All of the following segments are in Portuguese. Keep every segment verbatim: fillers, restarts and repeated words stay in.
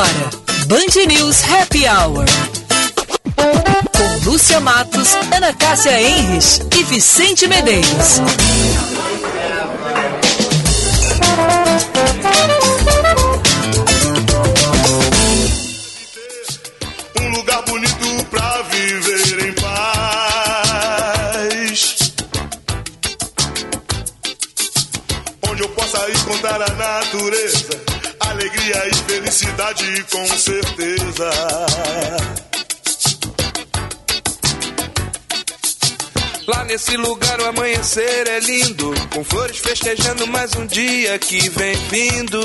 Agora, Band News Happy Hour. Com Lúcia Mattos, Ana Cássia Hennrich e Vicente Medeiros. Um lugar bonito pra viver em paz, onde eu possa encontrar a natureza, alegria e felicidade, com certeza. Lá nesse lugar o amanhecer é lindo, com flores festejando mais um dia que vem vindo.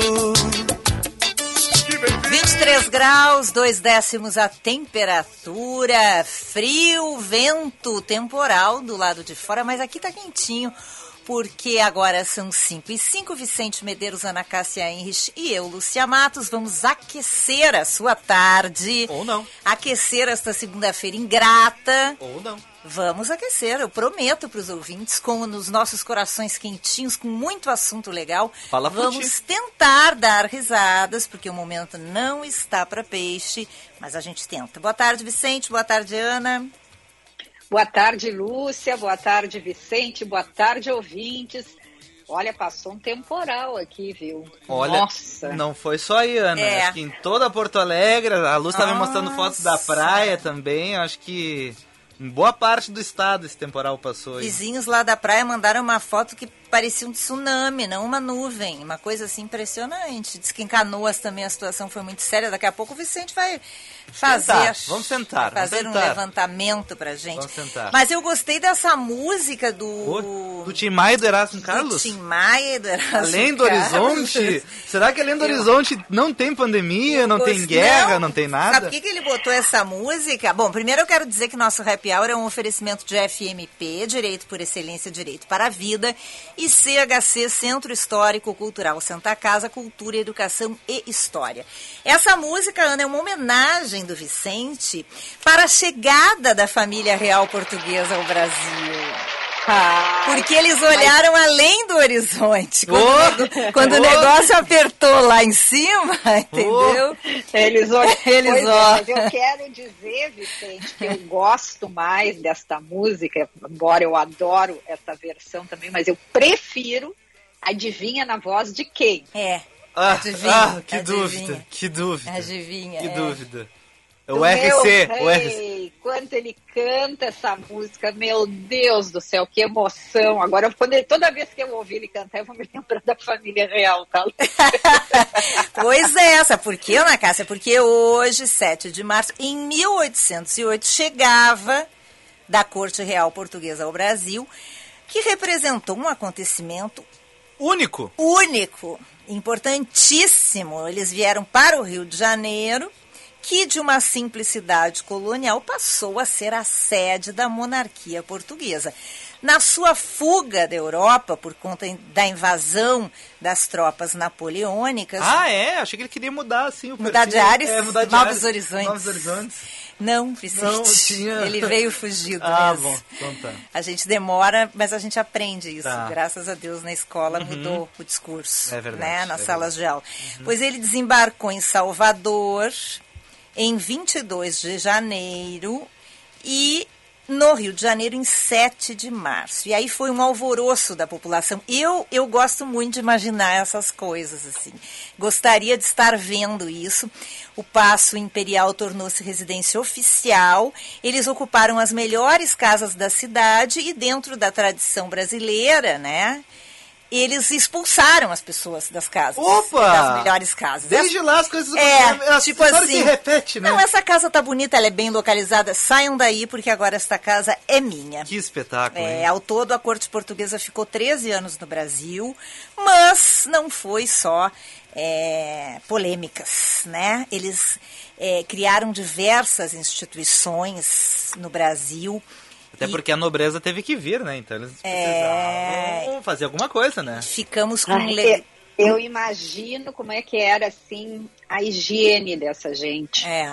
Vinte e três graus, dois décimos a temperatura, frio, vento temporal do lado de fora, mas aqui tá quentinho. Porque agora são cinco e cinco, Vicente Medeiros, Ana Cássia Hennrich e eu, Lúcia Mattos, vamos aquecer a sua tarde. Ou não. Aquecer esta segunda-feira ingrata. Ou não. Vamos aquecer, eu prometo para os ouvintes, com os nossos corações quentinhos, com muito assunto legal. Fala por ti. Vamos tentar dar risadas, porque o momento não está para peixe, mas a gente tenta. Boa tarde, Vicente. Boa tarde, Ana. Boa tarde, Lúcia. Boa tarde, Vicente. Boa tarde, ouvintes. Olha, passou um temporal aqui, viu? Olha, nossa. Não foi só aí, Ana. É. Acho que em toda Porto Alegre, a Lúcia estava me mostrando fotos da praia também. Acho que em boa parte do estado esse temporal passou aí. Vizinhos lá da praia mandaram uma foto que parecia um tsunami, não uma nuvem. Uma coisa assim impressionante. Diz que em Canoas também a situação foi muito séria. Daqui a pouco o Vicente vai... fazer, tentar. Vamos tentar. Fazer vamos tentar. Um levantamento pra gente. Vamos tentar. Mas eu gostei dessa música do... O, do Tim Maia e do Erasmo Carlos? Do Tim Maia e do Erasmo Carlos. Além do Horizonte? Será que Além do eu... Horizonte não tem pandemia, eu não gost... tem guerra, não, não tem nada? Sabe por que, que ele botou essa música? Bom, primeiro eu quero dizer que nosso Happy Hour é um oferecimento de F M P, Direito por Excelência, Direito para a Vida, e C H C, Centro Histórico Cultural Santa Casa, Cultura, Educação e História. Essa música, Ana, é uma homenagem do Vicente para a chegada da família real portuguesa ao Brasil. Ah, porque eles olharam mas... além do horizonte. Quando, oh, quando oh, o negócio apertou lá em cima, entendeu? Oh, eles olharam. Eles pois olham. É, mas eu quero dizer, Vicente, que eu gosto mais desta música, embora eu adoro essa versão também, mas eu prefiro Adivinha na voz de quem? É. Ah, adivinha, ah, que adivinha. dúvida, que dúvida. Adivinha, que é. dúvida. O R C, o R C. Quanto ele canta essa música, meu Deus do céu, que emoção. Agora, quando ele, toda vez que eu ouvir ele cantar, eu vou me lembrar da família real, tá? Pois é, essa. Por que, Ana Cássia? Porque hoje, sete de março, em mil oitocentos e oito, chegava da Corte Real Portuguesa ao Brasil, que representou um acontecimento único. Único. Importantíssimo, eles vieram para o Rio de Janeiro, que de uma simplicidade colonial passou a ser a sede da monarquia portuguesa. Na sua fuga da Europa, por conta da invasão das tropas napoleônicas... Ah, é? Achei que ele queria mudar, assim, o mudar de áreas, é, mudar de Novos áreas, Horizontes. Novos Horizontes. Não, Vicente. Tinha... Ele veio fugido ah, mesmo. Bom, então tá. A gente demora, mas a gente aprende isso. Tá. Graças a Deus, na escola uhum. mudou o discurso. É verdade. Né? Nas é salas verdade. de aula. Uhum. Pois ele desembarcou em Salvador em vinte e dois de janeiro e... no Rio de Janeiro, em sete de março. E aí foi um alvoroço da população. Eu, eu gosto muito de imaginar essas coisas, assim. Gostaria de estar vendo isso. O Paço Imperial tornou-se residência oficial. Eles ocuparam as melhores casas da cidade e, dentro da tradição brasileira, né... eles expulsaram as pessoas das casas. Opa! Das melhores casas. Desde lá as coisas... É, as tipo assim... se repete, né? Não, essa casa tá bonita, ela é bem localizada. Saiam daí, porque agora esta casa é minha. Que espetáculo, é, hein? Ao todo, a corte portuguesa ficou treze anos no Brasil, mas não foi só é, polêmicas, né? Eles é, criaram diversas instituições no Brasil... Até porque a nobreza teve que vir, né? Então eles precisavam é... fazer alguma coisa, né? Ficamos com... Ah, le... eu, eu imagino como é que era, assim, a higiene dessa gente. É.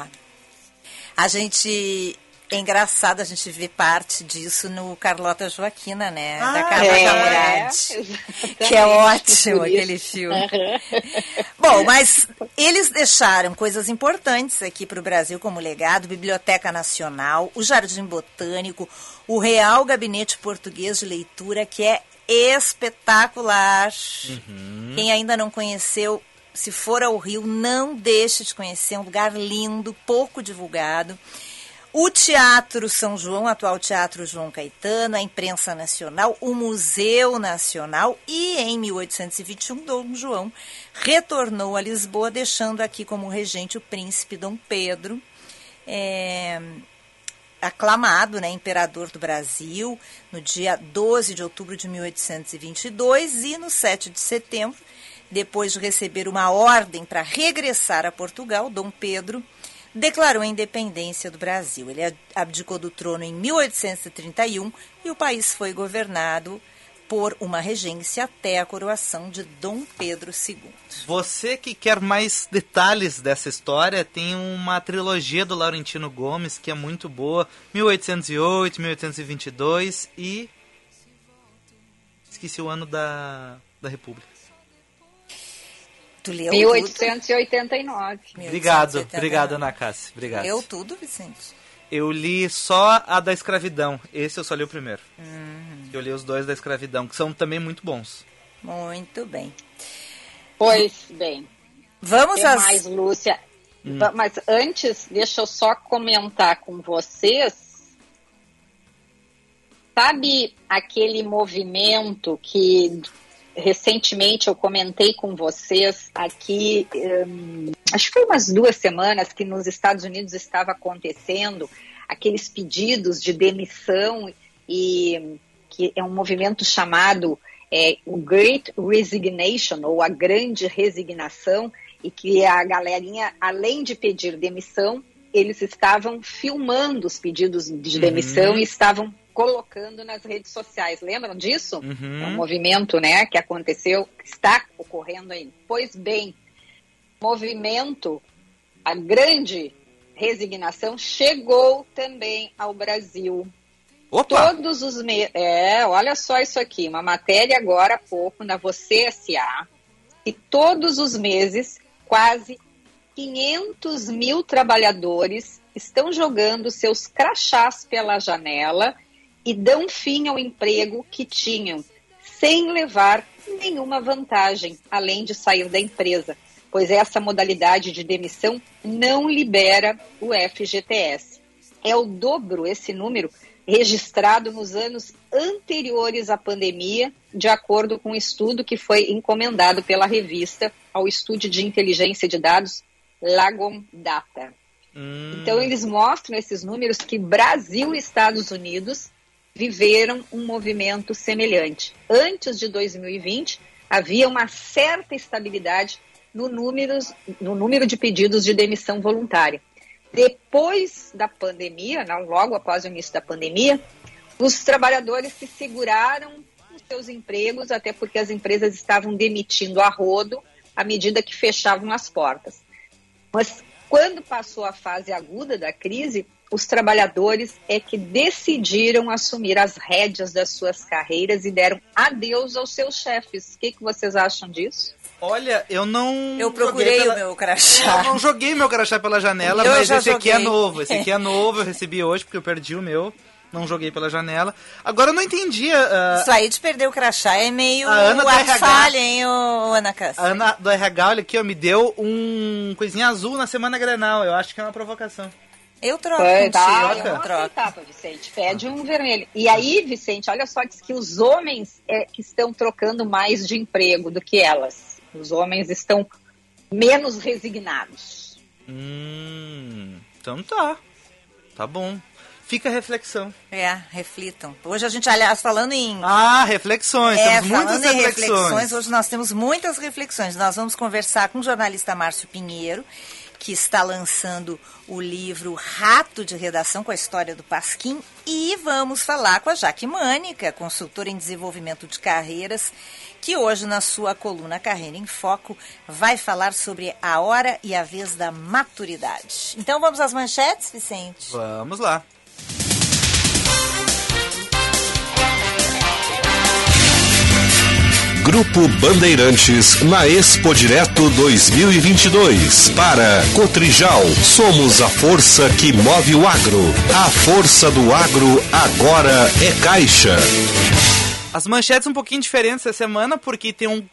A gente... É engraçado a gente ver parte disso no Carlota Joaquina, né? Ah, da Carla é, Camurade. É, que é ótimo aquele filme. Uhum. Bom, mas eles deixaram coisas importantes aqui para o Brasil como legado: Biblioteca Nacional, o Jardim Botânico, o Real Gabinete Português de Leitura, que é espetacular. Uhum. Quem ainda não conheceu, se for ao Rio, não deixe de conhecer. É um lugar lindo, pouco divulgado. O Teatro São João, atual Teatro João Caetano, a Imprensa Nacional, o Museu Nacional e, em mil oitocentos e vinte e um, Dom João retornou a Lisboa, deixando aqui como regente o príncipe Dom Pedro, é, aclamado, né, imperador do Brasil, no dia doze de outubro de mil oitocentos e vinte e dois e no sete de setembro, depois de receber uma ordem para regressar a Portugal, Dom Pedro declarou a independência do Brasil. Ele abdicou do trono em mil oitocentos e trinta e um e o país foi governado por uma regência até a coroação de Dom Pedro segundo. Você que quer mais detalhes dessa história, tem uma trilogia do Laurentino Gomes que é muito boa, mil oitocentos e oito, mil oitocentos e vinte e dois e... esqueci o ano da, da República. Tu leu mil oitocentos e oitenta e nove. Tudo? Obrigado, mil oitocentos e oitenta e nove. Obrigado, Ana Cássia. Obrigado. Leu tudo, Vicente? Eu li só a da escravidão. Esse eu só li o primeiro. Uhum. Eu li os dois da escravidão, que são também muito bons. Muito bem. Pois bem. Vamos às... mais, Lúcia. Hum. Mas antes, deixa eu só comentar com vocês. Sabe aquele movimento que... recentemente eu comentei com vocês aqui, hum, acho que foi umas duas semanas que nos Estados Unidos estava acontecendo aqueles pedidos de demissão, e que é um movimento chamado é, o Great Resignation, ou a Grande Resignação, e que a galerinha, além de pedir demissão, eles estavam filmando os pedidos de demissão, uhum, e estavam colocando nas redes sociais. Lembram disso? Uhum. É um movimento, né, que aconteceu, que está ocorrendo aí. Pois bem, movimento, a Grande Resignação chegou também ao Brasil. Opa! Todos os meses. É, olha só isso aqui, uma matéria agora há pouco na Você S A, e todos os meses quase quinhentos mil trabalhadores estão jogando seus crachás pela janela e dão fim ao emprego que tinham, sem levar nenhuma vantagem, além de sair da empresa, pois essa modalidade de demissão não libera o F G T S. É o dobro esse número registrado nos anos anteriores à pandemia, de acordo com um estudo que foi encomendado pela revista ao Estúdio de Inteligência de Dados Lagom Data. Hum. Então, eles mostram esses números que Brasil e Estados Unidos viveram um movimento semelhante. Antes de dois mil e vinte, havia uma certa estabilidade no, números, no número de pedidos de demissão voluntária. Depois da pandemia, não, logo após o início da pandemia, os trabalhadores se seguraram nos seus empregos, até porque as empresas estavam demitindo a rodo à medida que fechavam as portas. Mas quando passou a fase aguda da crise, os trabalhadores é que decidiram assumir as rédeas das suas carreiras e deram adeus aos seus chefes. O que, que vocês acham disso? Olha, eu não... Eu procurei pela... o meu crachá. Eu não joguei meu crachá pela janela, eu mas esse joguei. aqui é novo. Esse aqui é novo, eu recebi hoje porque eu perdi o meu. Não joguei pela janela. Agora eu não entendi. Uh... Isso aí de perder o crachá é meio a Ana do R H... falha, hein, o Ana Cássia? A Ana do R H, olha aqui, ó, me deu um coisinha azul na Semana Grenal. Eu acho que é uma provocação. Eu troco. Foi, tá, eu não aceitava, Vicente. Pede um vermelho. E aí, Vicente, olha só, diz que os homens é, que estão trocando mais de emprego do que elas. Os homens estão menos resignados. Hum, então tá. Tá bom. Fica a reflexão. É, reflitam. Hoje a gente, aliás, falando em... Ah, reflexões. É, temos muitas reflexões. reflexões. Hoje nós temos muitas reflexões. Nós vamos conversar com o jornalista Márcio Pinheiro, que está lançando o livro Rato de Redação, com a história do Pasquim, e vamos falar com a Jaque Mânica, consultora em desenvolvimento de carreiras, que hoje na sua coluna Carreira em Foco vai falar sobre a hora e a vez da maturidade. Então vamos às manchetes, Vicente? Vamos lá. Grupo Bandeirantes na Expo Direto dois mil e vinte e dois. Para Cotrijal, somos a força que move o agro. A força do agro agora é Caixa. As manchetes um pouquinho diferentes essa semana, porque tem um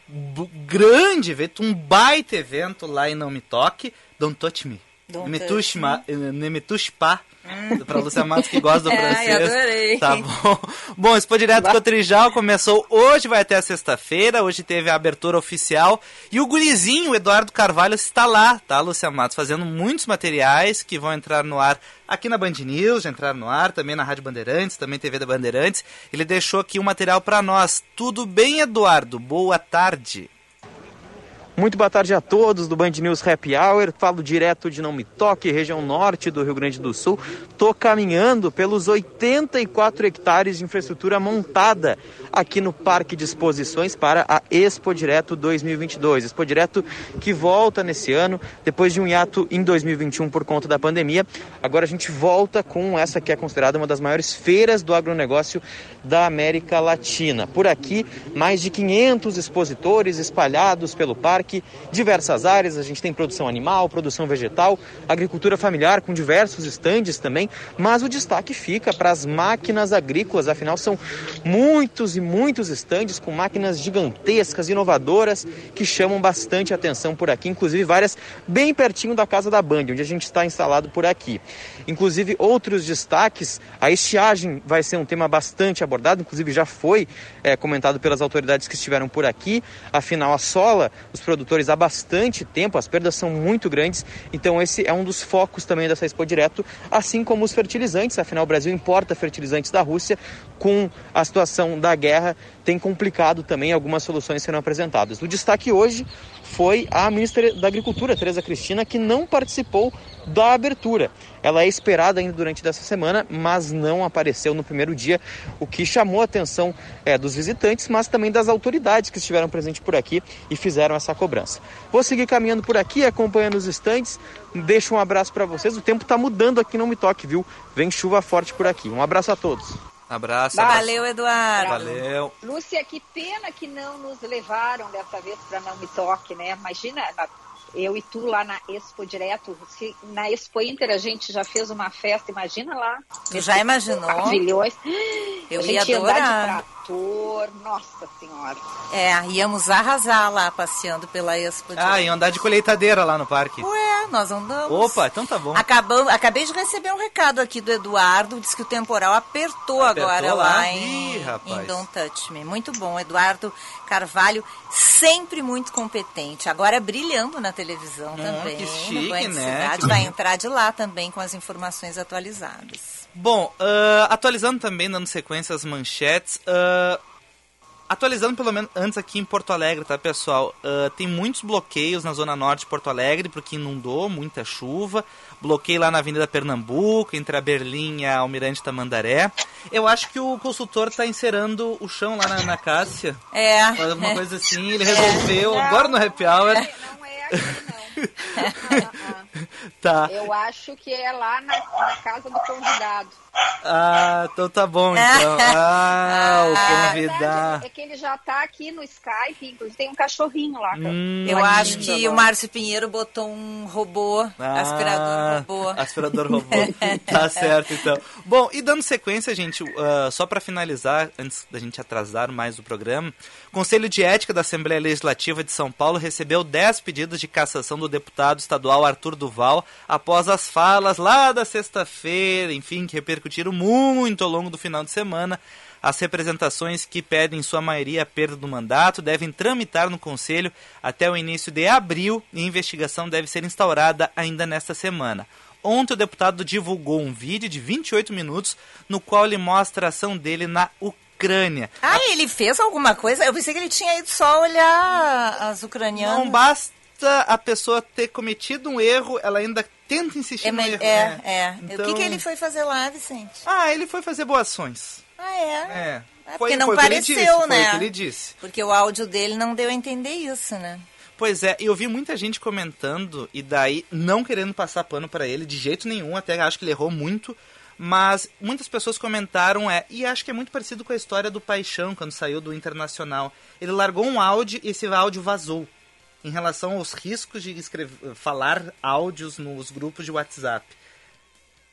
grande evento, um baita evento lá em Não Me Toque. Don't touch me. Don't touch me. Ne me touche pas. Pra Lúcia Mattos, que gosta do é, francês. Eu adorei. Tá bom. Bom, Expo Direto com o Cotrijal começou hoje, vai até a sexta-feira. Hoje teve a abertura oficial. E o gurizinho, o Eduardo Carvalho, está lá, tá, Lúcia Mattos? Fazendo muitos materiais que vão entrar no ar aqui na Band News, já entraram no ar, também na Rádio Bandeirantes, também T V da Bandeirantes. Ele deixou aqui um material pra nós. Tudo bem, Eduardo? Boa tarde. Muito boa tarde a todos do Band News Happy Hour. Falo direto de Não Me Toque, região norte do Rio Grande do Sul. Estou caminhando pelos oitenta e quatro hectares de infraestrutura montada aqui no Parque de Exposições para a Expo Direto dois mil e vinte e dois. Expo Direto que volta nesse ano, depois de um hiato em dois mil e vinte e um por conta da pandemia. Agora a gente volta com essa que é considerada uma das maiores feiras do agronegócio da América Latina. Por aqui, mais de quinhentos expositores espalhados pelo parque. Diversas áreas, a gente tem produção animal, produção vegetal, agricultura familiar com diversos estandes também, mas o destaque fica para as máquinas agrícolas, afinal são muitos e muitos estandes com máquinas gigantescas, inovadoras, que chamam bastante atenção por aqui, inclusive várias bem pertinho da casa da Band, onde a gente está instalado por aqui. Inclusive outros destaques, a estiagem vai ser um tema bastante abordado, inclusive já foi é, comentado pelas autoridades que estiveram por aqui, afinal assola os produtores há bastante tempo, as perdas são muito grandes, então esse é um dos focos também dessa Expo Direto, assim como os fertilizantes, afinal o Brasil importa fertilizantes da Rússia, com a situação da guerra tem complicado também algumas soluções serão apresentadas. O destaque hoje foi a ministra da Agricultura, Tereza Cristina, que não participou da abertura. Ela é esperada ainda durante essa semana, mas não apareceu no primeiro dia, o que chamou a atenção é, dos visitantes, mas também das autoridades que estiveram presentes por aqui e fizeram essa cobrança. Vou seguir caminhando por aqui, acompanhando os estandes. Deixo um abraço para vocês. O tempo está mudando aqui, Não Me Toque, viu? Vem chuva forte por aqui. Um abraço a todos. Abraço. Valeu, abraço. Eduardo. Valeu. Lúcia, que pena que não nos levaram dessa vez para Não Me Toque, né? Imagina... Eu e tu lá na Expo Direto, se na Expo Inter a gente já fez uma festa, imagina lá. Já imaginou? Pavilhões. Eu a gente ia adorar. De trator, nossa senhora. É, íamos arrasar lá, passeando pela Expo Direto. Ah, e andar de colheitadeira lá no parque. Ué, nós andamos. Opa, então tá bom. Acabamos, acabei de receber um recado aqui do Eduardo, disse que o temporal apertou, apertou agora lá, lá em, Ih, rapaz. em Don't Touch Me. Muito bom, Eduardo Carvalho, sempre muito competente. Agora brilhando na televisão hum, também. Que chique, né? Que... Vai entrar de lá também com as informações atualizadas. Bom, uh, atualizando também, dando sequência às manchetes. Uh, atualizando pelo menos antes aqui em Porto Alegre, tá, pessoal? Uh, tem muitos bloqueios na Zona Norte de Porto Alegre, porque inundou, muita chuva. Bloqueio lá na Avenida Pernambuco, entre a Berlim e a Almirante Tamandaré. Eu acho que o consultor está encerando o chão lá na Ana Cássia. É. Alguma é. coisa assim, ele resolveu, é. agora no Happy Hour... Não é. Não. Tá. Eu acho que é lá na, na casa do convidado. Ah, então tá bom, então. Ah, o convidado. É que ele já tá aqui no Skype, inclusive tem um cachorrinho lá. Hum, eu acho que agora. O Márcio Pinheiro botou um robô, ah, aspirador robô. Aspirador robô, tá certo então. Bom, e dando sequência, gente, uh, só pra finalizar, antes da gente atrasar mais o programa, o Conselho de Ética da Assembleia Legislativa de São Paulo recebeu dez pedidos de cassação do deputado estadual Arthur Duval após as falas lá da sexta-feira, enfim, que repercutiu discutiram muito ao longo do final de semana. As representações que pedem, em sua maioria, a perda do mandato devem tramitar no Conselho até o início de abril e a investigação deve ser instaurada ainda nesta semana. Ontem o deputado divulgou um vídeo de vinte e oito minutos no qual ele mostra a ação dele na Ucrânia. Ah, a... ele fez alguma coisa? Eu pensei que ele tinha ido só olhar as ucranianas. Não basta a pessoa ter cometido um erro, ela ainda tenta insistir é, no erro. É, né? é. Então... O que, que ele foi fazer lá, Vicente? Ah, ele foi fazer boas ações. Ah, é? É. Ah, porque foi, não foi pareceu, que ele disse, né? Foi o que ele disse. Porque o áudio dele não deu a entender isso, né? Pois é, eu vi muita gente comentando e daí não querendo passar pano pra ele de jeito nenhum, até acho que ele errou muito, mas muitas pessoas comentaram, é, e acho que é muito parecido com a história do Paixão, quando saiu do Internacional. Ele largou um áudio e esse áudio vazou, em relação aos riscos de escrever, falar áudios nos grupos de WhatsApp.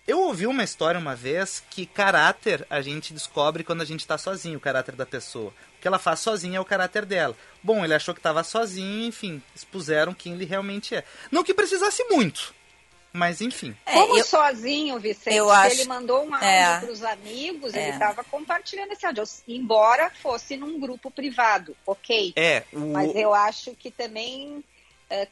Eu ouvi uma história uma vez que caráter a gente descobre quando a gente está sozinho, o caráter da pessoa. O que ela faz sozinha é o caráter dela. Bom, ele achou que estava sozinho, enfim, expuseram quem ele realmente é. Não que precisasse muito, mas enfim. É, Como eu, sozinho, Vicente, eu acho, ele mandou um áudio é, para os amigos, é. ele estava compartilhando esse áudio, embora fosse num grupo privado, ok? É, o... Mas eu acho que também...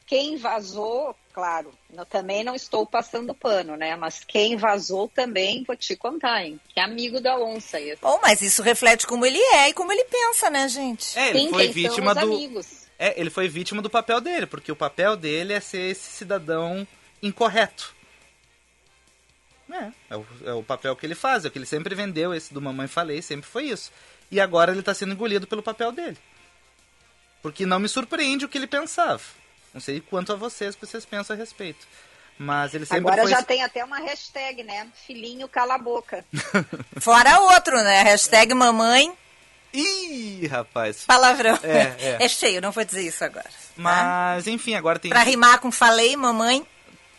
Quem vazou, claro, eu também não estou passando pano, né? Mas quem vazou também, vou te contar, hein? Que amigo da onça esse. Bom, mas isso reflete como ele é e como ele pensa, né, gente? É, ele Sim, foi vítima do... amigos. É, ele foi vítima do papel dele, porque o papel dele é ser esse cidadão incorreto. É, é o, é o papel que ele faz, é o que ele sempre vendeu, esse do Mamãe Falei, sempre foi isso. E agora ele está sendo engolido pelo papel dele. Porque não me surpreende o que ele pensava. Não sei quanto a vocês, que vocês pensam a respeito. Mas ele sempre Agora foi... já tem até uma hashtag, né? Filhinho cala a boca. Fora outro, né? Hashtag mamãe. Ih, rapaz. Palavrão. É, é. é cheio, não vou dizer isso agora. Mas, tá? Enfim, agora tem... Pra rimar com falei, mamãe.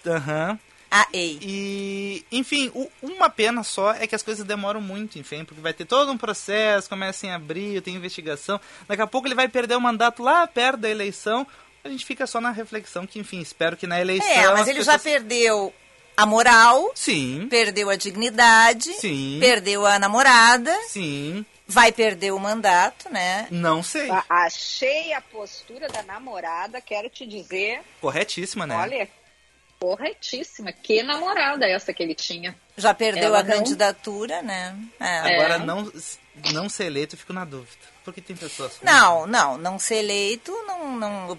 Aham. Uhum. Ah, ei. E, enfim, o, uma pena só é que as coisas demoram muito, enfim, porque vai ter todo um processo, começa em abril, tem investigação. Daqui a pouco ele vai perder o mandato lá perto da eleição... A gente fica só na reflexão que, enfim, espero que na eleição... É, mas ele pessoas... já perdeu a moral. Sim. Perdeu a dignidade. Sim. Perdeu a namorada. Sim. Vai perder o mandato, né? Não sei. Achei a postura da namorada, quero te dizer... Corretíssima, né? Olha, corretíssima. Que namorada essa que ele tinha. Já perdeu Ela a não... candidatura, né? É. Agora, é. não, não ser eleito, eu fico na dúvida. Porque tem pessoas... Não, não, não ser eleito, não, não, o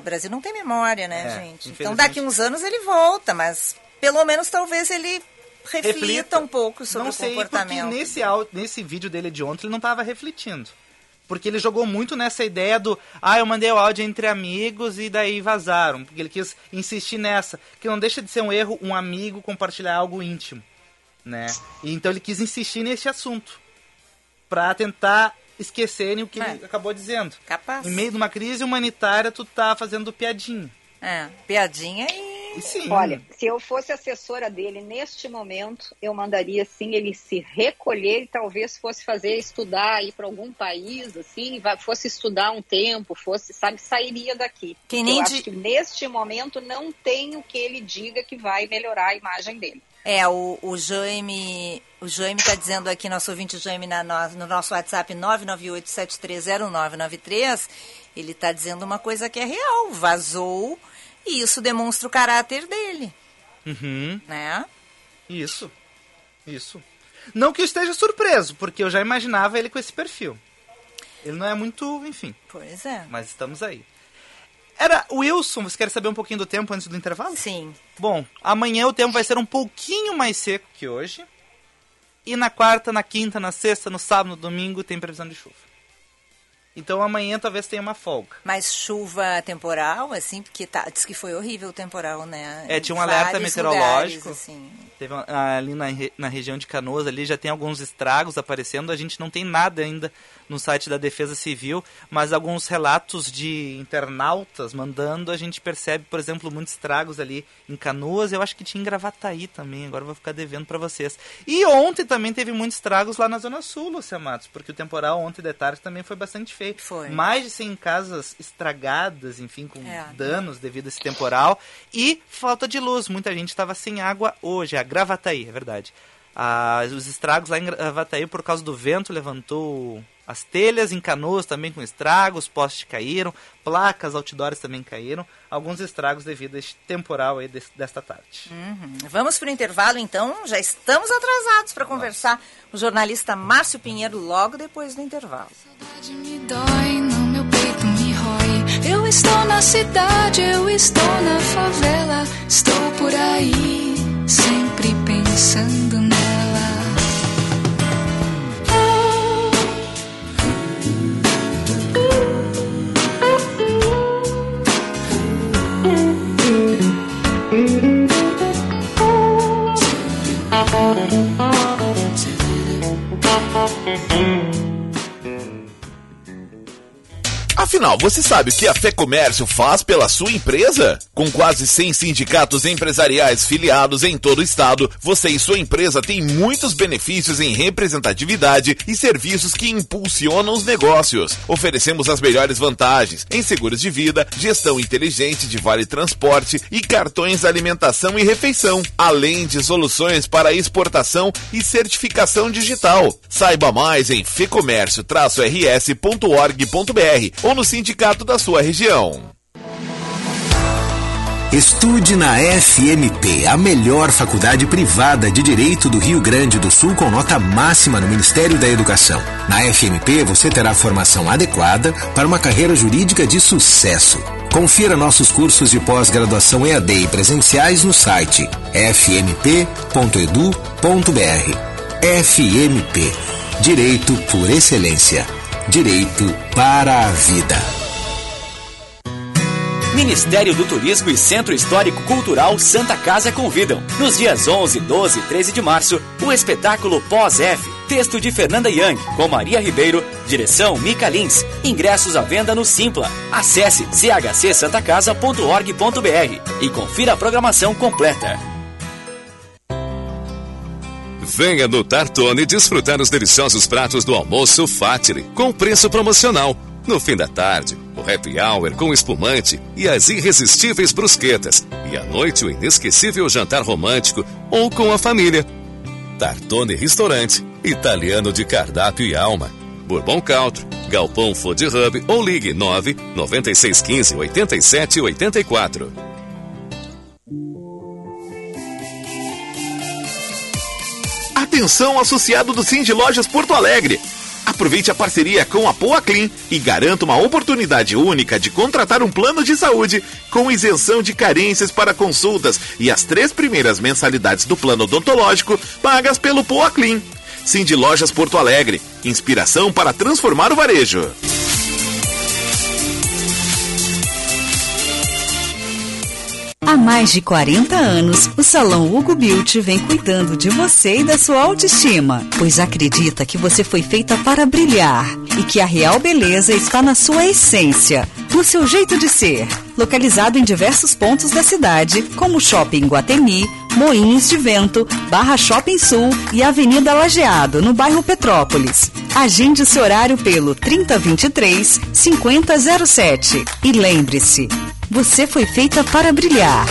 Brasil não tem memória, né, é, gente? Então, daqui uns anos ele volta, mas pelo menos talvez ele reflita, reflita. um pouco sobre não o comportamento. Não sei, nesse, nesse vídeo dele de ontem ele não estava refletindo. Porque ele jogou muito nessa ideia do, ah, eu mandei o áudio entre amigos e daí vazaram. Porque ele quis insistir nessa, que não deixa de ser um erro um amigo compartilhar algo íntimo, né? E então ele quis insistir nesse assunto, pra tentar... esquecerem o que é. ele acabou dizendo. Capaz. Em meio de uma crise humanitária, tu tá fazendo piadinha. É, piadinha e... Sim. Olha, se eu fosse assessora dele neste momento, eu mandaria, assim, ele se recolher e talvez fosse fazer, estudar, ir para algum país, assim, fosse estudar um tempo, fosse, sabe, sairia daqui. Que nem eu de... acho que neste momento não tem o que ele diga que vai melhorar a imagem dele. É, o, o Jaime o Jaime está dizendo aqui, nosso ouvinte Jaime, na, no nosso WhatsApp nove nove oito, sete três zero, nove nove três, ele está dizendo uma coisa que é real, vazou, e isso demonstra o caráter dele. Uhum. Né? Isso, isso. Não que eu esteja surpreso, porque eu já imaginava ele com esse perfil. Ele não é muito, enfim. Pois é. Mas estamos aí. Era Wilson, você quer saber um pouquinho do tempo antes do intervalo? Sim. Bom, amanhã o tempo vai ser um pouquinho mais seco que hoje. E na quarta, na quinta, na sexta, no sábado, no domingo tem previsão de chuva. Então amanhã talvez tenha uma folga. Mas chuva temporal, assim, porque tá, diz que foi horrível o temporal, né? É, tinha um alerta meteorológico. Vários lugares, assim. Teve uma, ali na, na região de Canoas, ali já tem alguns estragos aparecendo. A gente não tem nada ainda no site da Defesa Civil, mas alguns relatos de internautas mandando, a gente percebe, por exemplo, muitos estragos ali em Canoas. Eu acho que tinha em Gravataí também, agora eu vou ficar devendo para vocês. E ontem também teve muitos estragos lá na Zona Sul, Lúcia Mattos, porque o temporal ontem de tarde também foi bastante feio. Foi. Mais de cem casas estragadas, enfim, com é. danos devido a esse temporal. E falta de luz. Muita gente estava sem água hoje. A Gravataí, é verdade. Ah, os estragos lá em Gravataí, por causa do vento, levantou as telhas. Em Canoas também com estragos. Postes caíram. Placas, outdoors também caíram. Alguns estragos devido a este temporal aí desse, desta tarde. Uhum. Vamos para o intervalo, então. Já estamos atrasados para conversar com o jornalista Márcio Pinheiro logo depois do intervalo. Dói, no meu peito me rói. Eu estou na cidade, eu estou na favela. Estou por aí, sempre pensando nela. Afinal, você sabe o que a FEComércio faz pela sua empresa? Com quase cem sindicatos empresariais filiados em todo o estado, você e sua empresa têm muitos benefícios em representatividade e serviços que impulsionam os negócios. Oferecemos as melhores vantagens em seguros de vida, gestão inteligente de vale transporte e cartões alimentação e refeição, além de soluções para exportação e certificação digital. Saiba mais em fecomércio traço r s ponto org ponto b r ou no sindicato da sua região. Estude na F M P, a melhor faculdade privada de Direito do Rio Grande do Sul, com nota máxima no Ministério da Educação. Na F M P você terá formação adequada para uma carreira jurídica de sucesso. Confira nossos cursos de pós-graduação E A D e presenciais no site f m p ponto edu ponto b r. F M P, Direito por Excelência. Direito para a vida. Ministério do Turismo e Centro Histórico Cultural Santa Casa convidam. Nos dias onze, doze e treze de março, o espetáculo Pós-F, texto de Fernanda Young, com Maria Ribeiro, direção Mica Lins. Ingressos à venda no Simpla. Acesse c h c santa casa ponto org ponto b r e confira a programação completa. Venha no Tartone desfrutar os deliciosos pratos do almoço Fatile, com preço promocional. No fim da tarde, o happy hour com espumante e as irresistíveis brusquetas. E à noite, o inesquecível jantar romântico ou com a família. Tartone Restaurante, italiano de cardápio e alma. Bourbon Country, Galpão Food Hub ou ligue nove nove seis um cinco oito sete oito quatro. Atenção, associado do Sind Lojas Porto Alegre. Aproveite a parceria com a Poa Clean e garanta uma oportunidade única de contratar um plano de saúde com isenção de carências para consultas e as três primeiras mensalidades do plano odontológico pagas pelo Poa Clean. Sind Lojas Porto Alegre, inspiração para transformar o varejo. Há mais de quarenta anos, o Salão Hugo Beauty vem cuidando de você e da sua autoestima, pois acredita que você foi feita para brilhar e que a real beleza está na sua essência, no seu jeito de ser. Localizado em diversos pontos da cidade, como Shopping Guatemi, Moinhos de Vento, Barra Shopping Sul e Avenida Lajeado, no bairro Petrópolis. Agende seu horário pelo trinta e vinte e três, cinquenta e zero sete. E lembre-se, você foi feita para brilhar.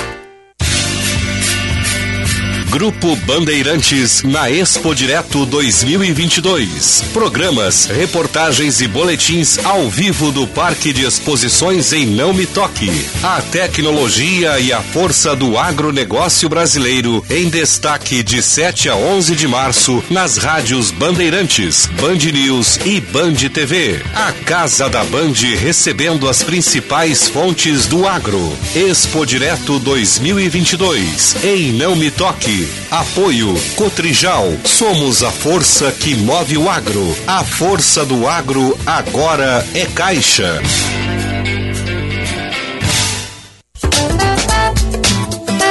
Grupo Bandeirantes na Expo Direto dois mil e vinte e dois. Programas, reportagens e boletins ao vivo do Parque de Exposições em Não Me Toque. A tecnologia e a força do agronegócio brasileiro em destaque de sete a onze de março nas rádios Bandeirantes, Band News e Band T V. A Casa da Band recebendo as principais fontes do agro. Expo Direto dois mil e vinte e dois em Não Me Toque. Apoio Cotrijal, somos a força que move o agro. A força do agro agora é Caixa.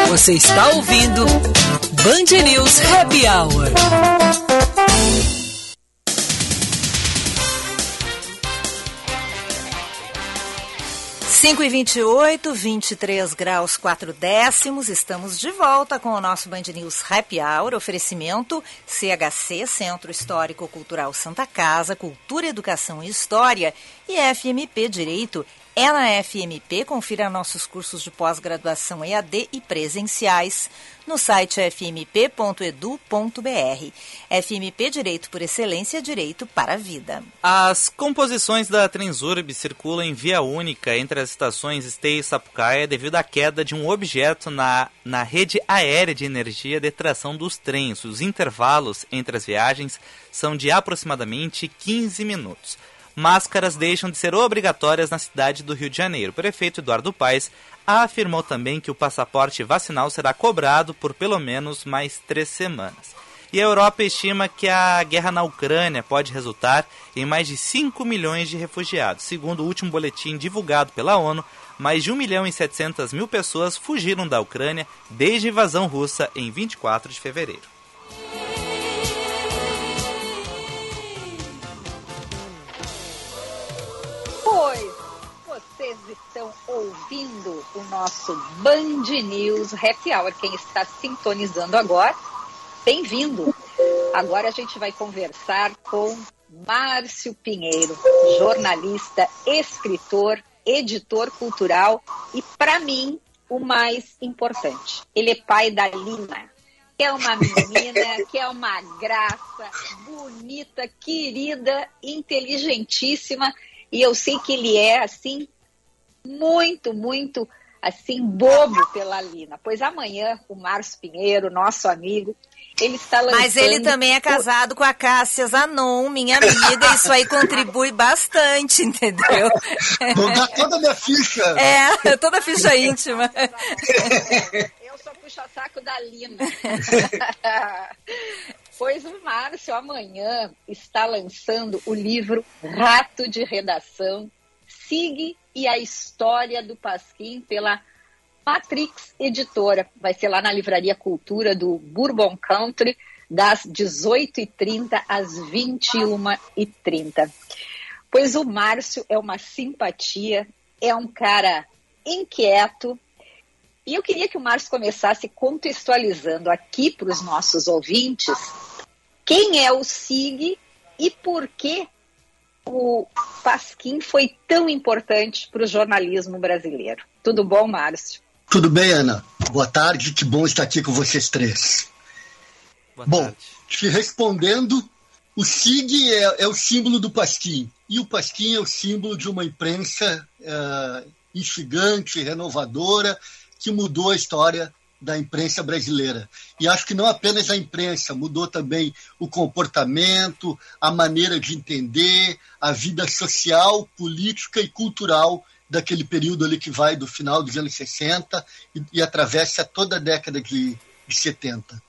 Você está ouvindo Band News Happy Hour. cinco e vinte e oito, vinte e três graus, quatro décimos, estamos de volta com o nosso Band News Happy Hour, oferecimento C H C, Centro Histórico Cultural Santa Casa, Cultura, Educação e História, e F M P Direito. É na F M P, confira nossos cursos de pós-graduação E A D e presenciais no site f m p ponto edu ponto b r. F M P Direito por Excelência, Direito para a Vida. As composições da Transurb circulam em via única entre as estações Esteio e Sapucaia devido à queda de um objeto na, na rede aérea de energia de tração dos trens. Os intervalos entre as viagens são de aproximadamente quinze minutos. Máscaras deixam de ser obrigatórias na cidade do Rio de Janeiro. O prefeito Eduardo Paes afirmou também que o passaporte vacinal será cobrado por pelo menos mais três semanas. E a Europa estima que a guerra na Ucrânia pode resultar em mais de cinco milhões de refugiados. Segundo o último boletim divulgado pela ONU, mais de um milhão e setecentas mil pessoas fugiram da Ucrânia desde a invasão russa em vinte e quatro de fevereiro. Pois, vocês estão ouvindo o nosso Band News Happy Hour. Quem está sintonizando agora, bem-vindo. Agora a gente vai conversar com Márcio Pinheiro, jornalista, escritor, editor cultural e, para mim, o mais importante, ele é pai da Lina, que é uma menina, que é uma graça, bonita, querida, inteligentíssima, e eu sei que ele é, assim, muito, muito, assim, bobo pela Lina, pois amanhã o Márcio Pinheiro, nosso amigo, ele está lançando... Mas ele também é casado com a Cássia Zanon, minha amiga, isso aí contribui bastante, entendeu? Vou dar toda a minha ficha. É, toda a ficha íntima. Eu sou puxa-saco da Lina. Pois o Márcio amanhã está lançando o livro Rato de Redação, Sigue e a História do Pasquim, pela Matrix Editora. Vai ser lá na Livraria Cultura do Bourbon Country, das dezoito e trinta às vinte e uma e trinta. Pois o Márcio é uma simpatia, é um cara inquieto, e eu queria que o Márcio começasse contextualizando aqui para os nossos ouvintes quem é o S I G e por que o Pasquim foi tão importante para o jornalismo brasileiro. Tudo bom, Márcio? Tudo bem, Ana. Boa tarde, que bom estar aqui com vocês três. Boa bom, tarde. Te respondendo, o S I G é, é o símbolo do Pasquim, e o Pasquim é o símbolo de uma imprensa é, instigante, renovadora, que mudou a história da imprensa brasileira. E acho que não apenas a imprensa, mudou também o comportamento, a maneira de entender, a vida social, política e cultural daquele período ali que vai do final dos anos sessenta e, e atravessa toda a década de, de setenta.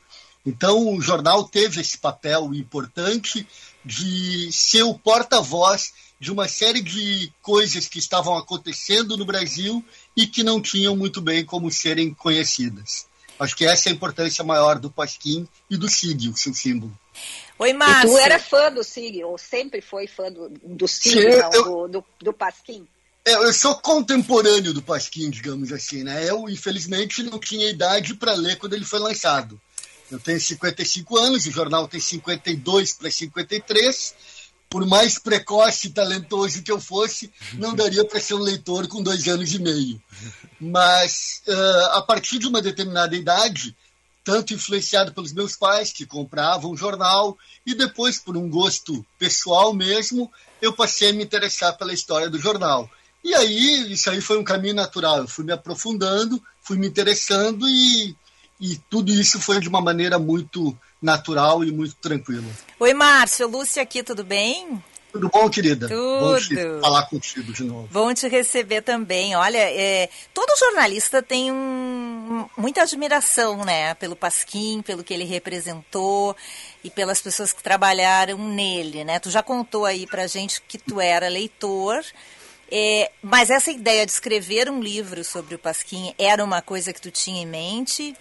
Então, o jornal teve esse papel importante de ser o porta-voz de uma série de coisas que estavam acontecendo no Brasil e que não tinham muito bem como serem conhecidas. Acho que essa é a importância maior do Pasquim e do S I G, o seu símbolo. Oi, Márcio. E tu era fã do S I G, ou sempre foi fã do, do S I G, Sim, não, eu... do, do, do Pasquim? Eu sou contemporâneo do Pasquim, digamos assim, né? Eu, infelizmente, não tinha idade para ler quando ele foi lançado. Eu tenho cinquenta e cinco anos, o jornal tem cinquenta e dois para cinquenta e três. Por mais precoce e talentoso que eu fosse, não daria para ser um leitor com dois anos e meio. Mas, uh, a partir de uma determinada idade, tanto influenciado pelos meus pais, que compravam jornal, e depois, por um gosto pessoal mesmo, eu passei a me interessar pela história do jornal. E aí, isso aí foi um caminho natural. Eu fui me aprofundando, fui me interessando e, e tudo isso foi de uma maneira muito natural e muito tranquila. Oi, Márcio. Lúcia aqui, tudo bem? Tudo bom, querida? Tudo. Bom te falar contigo de novo. Bom te receber também. Olha, é, todo jornalista tem um, muita admiração, né? Pelo Pasquim, pelo que ele representou e pelas pessoas que trabalharam nele, né? Tu já contou aí pra gente que tu era leitor... É, mas essa ideia de escrever um livro sobre o Pasquim era uma coisa que tu tinha em mente?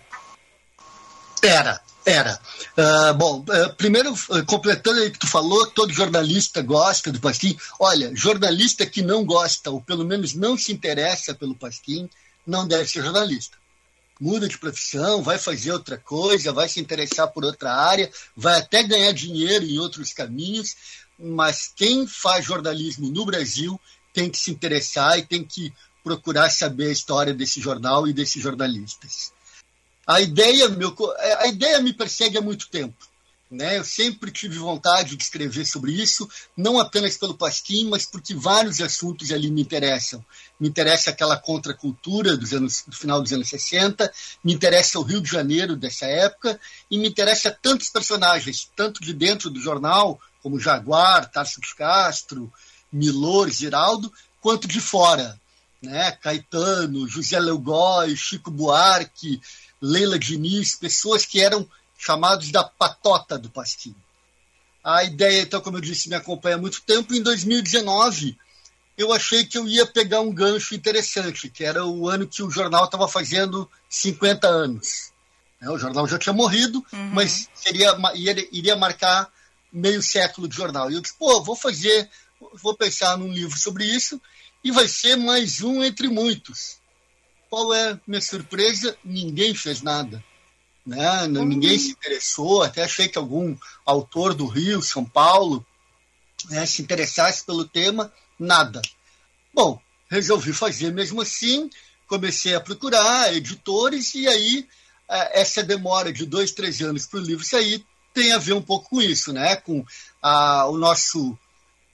Era, era. Uh, bom, uh, primeiro, uh, completando aí o que tu falou, todo jornalista gosta do Pasquim. Olha, jornalista que não gosta, ou pelo menos não se interessa pelo Pasquim, não deve ser jornalista. Muda de profissão, vai fazer outra coisa, vai se interessar por outra área, vai até ganhar dinheiro em outros caminhos, mas quem faz jornalismo no Brasil... tem que se interessar e tem que procurar saber a história desse jornal e desses jornalistas. A ideia, meu, a ideia me persegue há muito tempo, né? Eu sempre tive vontade de escrever sobre isso, não apenas pelo Pasquim, mas porque vários assuntos ali me interessam. Me interessa aquela contracultura dos anos, do final dos anos sessenta, me interessa o Rio de Janeiro dessa época e me interessa tantos personagens, tanto de dentro do jornal, como Jaguar, Tarso de Castro... Milor, Giraldo, quanto de fora, né? Caetano, José Leogói, Chico Buarque, Leila Diniz, pessoas que eram chamados da patota do Pasquim. A ideia, então, como eu disse, me acompanha há muito tempo. Em dois mil e dezenove, eu achei que eu ia pegar um gancho interessante, que era o ano que o jornal estava fazendo cinquenta anos. Né? O jornal já tinha morrido, uhum. mas seria, iria marcar meio século de jornal. E eu disse, pô, vou fazer, vou pensar num livro sobre isso, e vai ser mais um entre muitos. Qual é a minha surpresa? Ninguém fez nada. Né? Uhum. Ninguém se interessou, até achei que algum autor do Rio, São Paulo, né, se interessasse pelo tema, nada. Bom, resolvi fazer mesmo assim, comecei a procurar editores, e aí essa demora de dois, três anos para o livro sair tem a ver um pouco com isso, né? Com a, o nosso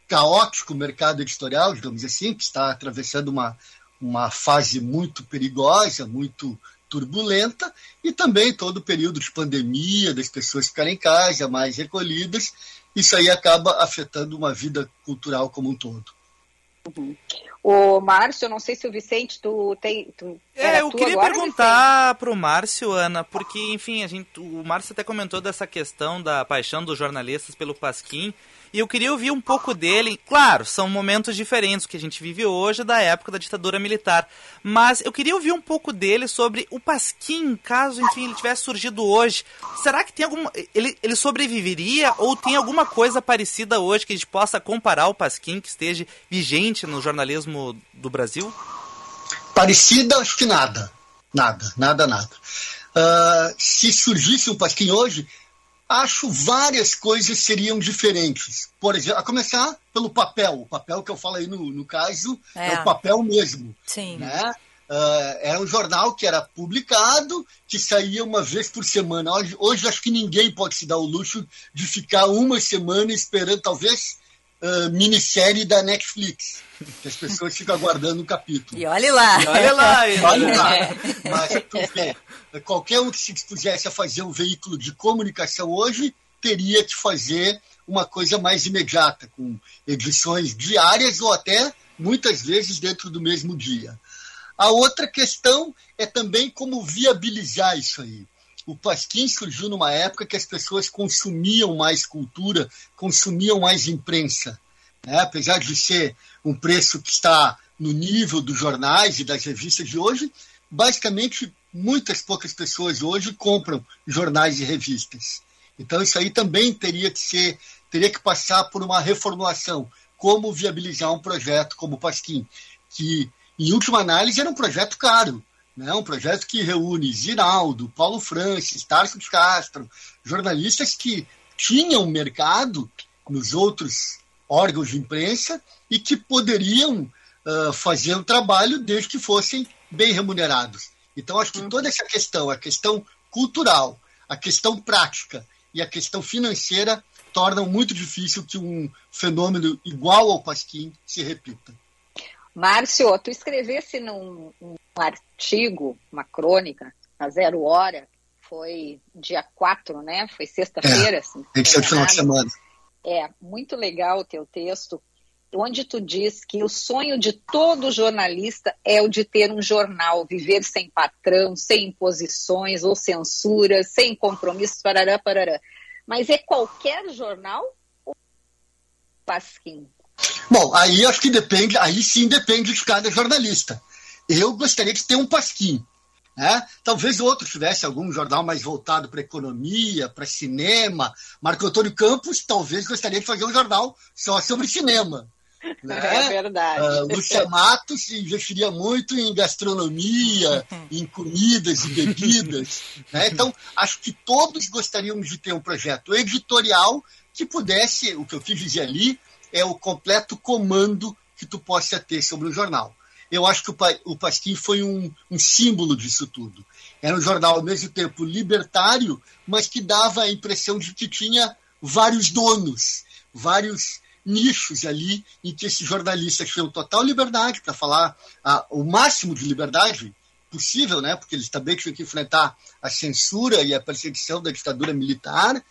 caótico mercado editorial, digamos assim, que está atravessando uma, uma fase muito perigosa, muito turbulenta, e também todo o período de pandemia, das pessoas ficarem em casa, mais recolhidas, isso aí acaba afetando uma vida cultural como um todo. Uhum. O Márcio, eu não sei se o Vicente, tu tem... Tu, é, eu queria agora, perguntar para o Márcio, Ana, porque, enfim, a gente, o Márcio até comentou dessa questão da paixão dos jornalistas pelo Pasquim, e eu queria ouvir um pouco dele. Claro, são momentos diferentes que a gente vive hoje da época da ditadura militar, mas eu queria ouvir um pouco dele sobre o Pasquim, caso, enfim, ele tivesse surgido hoje. Será que tem alguma... Ele, ele sobreviveria ou tem alguma coisa parecida hoje que a gente possa comparar o Pasquim que esteja vigente no jornalismo do Brasil? Parecida, acho que nada. Nada, nada, nada. Uh, se surgisse um Pasquim hoje, acho várias coisas seriam diferentes. Por exemplo, a começar pelo papel. O papel que eu falo aí no, no caso é. é o papel mesmo. Sim. Né? Uh, era um jornal que era publicado, que saía uma vez por semana. Hoje, hoje acho que ninguém pode se dar o luxo de ficar uma semana esperando, talvez... Uh, minissérie da Netflix, que as pessoas ficam aguardando um capítulo. E olha lá! E olha lá! E olha lá. Mas tu vê, qualquer um que se dispusesse a fazer um veículo de comunicação hoje teria que fazer uma coisa mais imediata, com edições diárias ou até, muitas vezes, dentro do mesmo dia. A outra questão é também como viabilizar isso aí. O Pasquim surgiu numa época que as pessoas consumiam mais cultura, consumiam mais imprensa. Né? Apesar de ser um preço que está no nível dos jornais e das revistas de hoje, basicamente muitas poucas pessoas hoje compram jornais e revistas. Então isso aí também teria que ser, teria que passar por uma reformulação. Como viabilizar um projeto como o Pasquim, que em última análise era um projeto caro. Né, um projeto que reúne Ziraldo, Paulo Francis, Tarso de Castro, jornalistas que tinham mercado nos outros órgãos de imprensa e que poderiam uh, fazer um trabalho desde que fossem bem remunerados. Então, acho que toda essa questão, a questão cultural, a questão prática e a questão financeira tornam muito difícil que um fenômeno igual ao Pasquim se repita. Márcio, tu escrevesse num um artigo, uma crônica, a Zero Hora, foi dia quatro, né? Foi sexta-feira. É, assim, tem que ser o final de semana. É, muito legal o teu texto, onde tu diz que o sonho de todo jornalista é o de ter um jornal, viver sem patrão, sem imposições ou censura, sem compromissos, parará, parará. Mas é qualquer jornal ou Pasquim? Bom, aí acho que depende, aí sim depende de cada jornalista. Eu gostaria de ter um Pasquim, né? Talvez o outro tivesse algum jornal mais voltado para economia, para cinema. Marco Antônio Campos talvez gostaria de fazer um jornal só sobre cinema. Né? É verdade. Uh, Lúcia Mattos investiria muito em gastronomia, em comidas e bebidas. Né? Então, acho que todos gostaríamos de ter um projeto editorial que pudesse, o que eu quis dizer ali, é o completo comando que tu possa ter sobre o jornal. Eu acho que o, pa- o Pasquim foi um, um símbolo disso tudo. Era um jornal, ao mesmo tempo, libertário, mas que dava a impressão de que tinha vários donos, vários nichos ali em que esses jornalistas tinham total liberdade para falar a, o máximo de liberdade possível, né? Porque eles também tinham que enfrentar a censura e a perseguição da ditadura militar,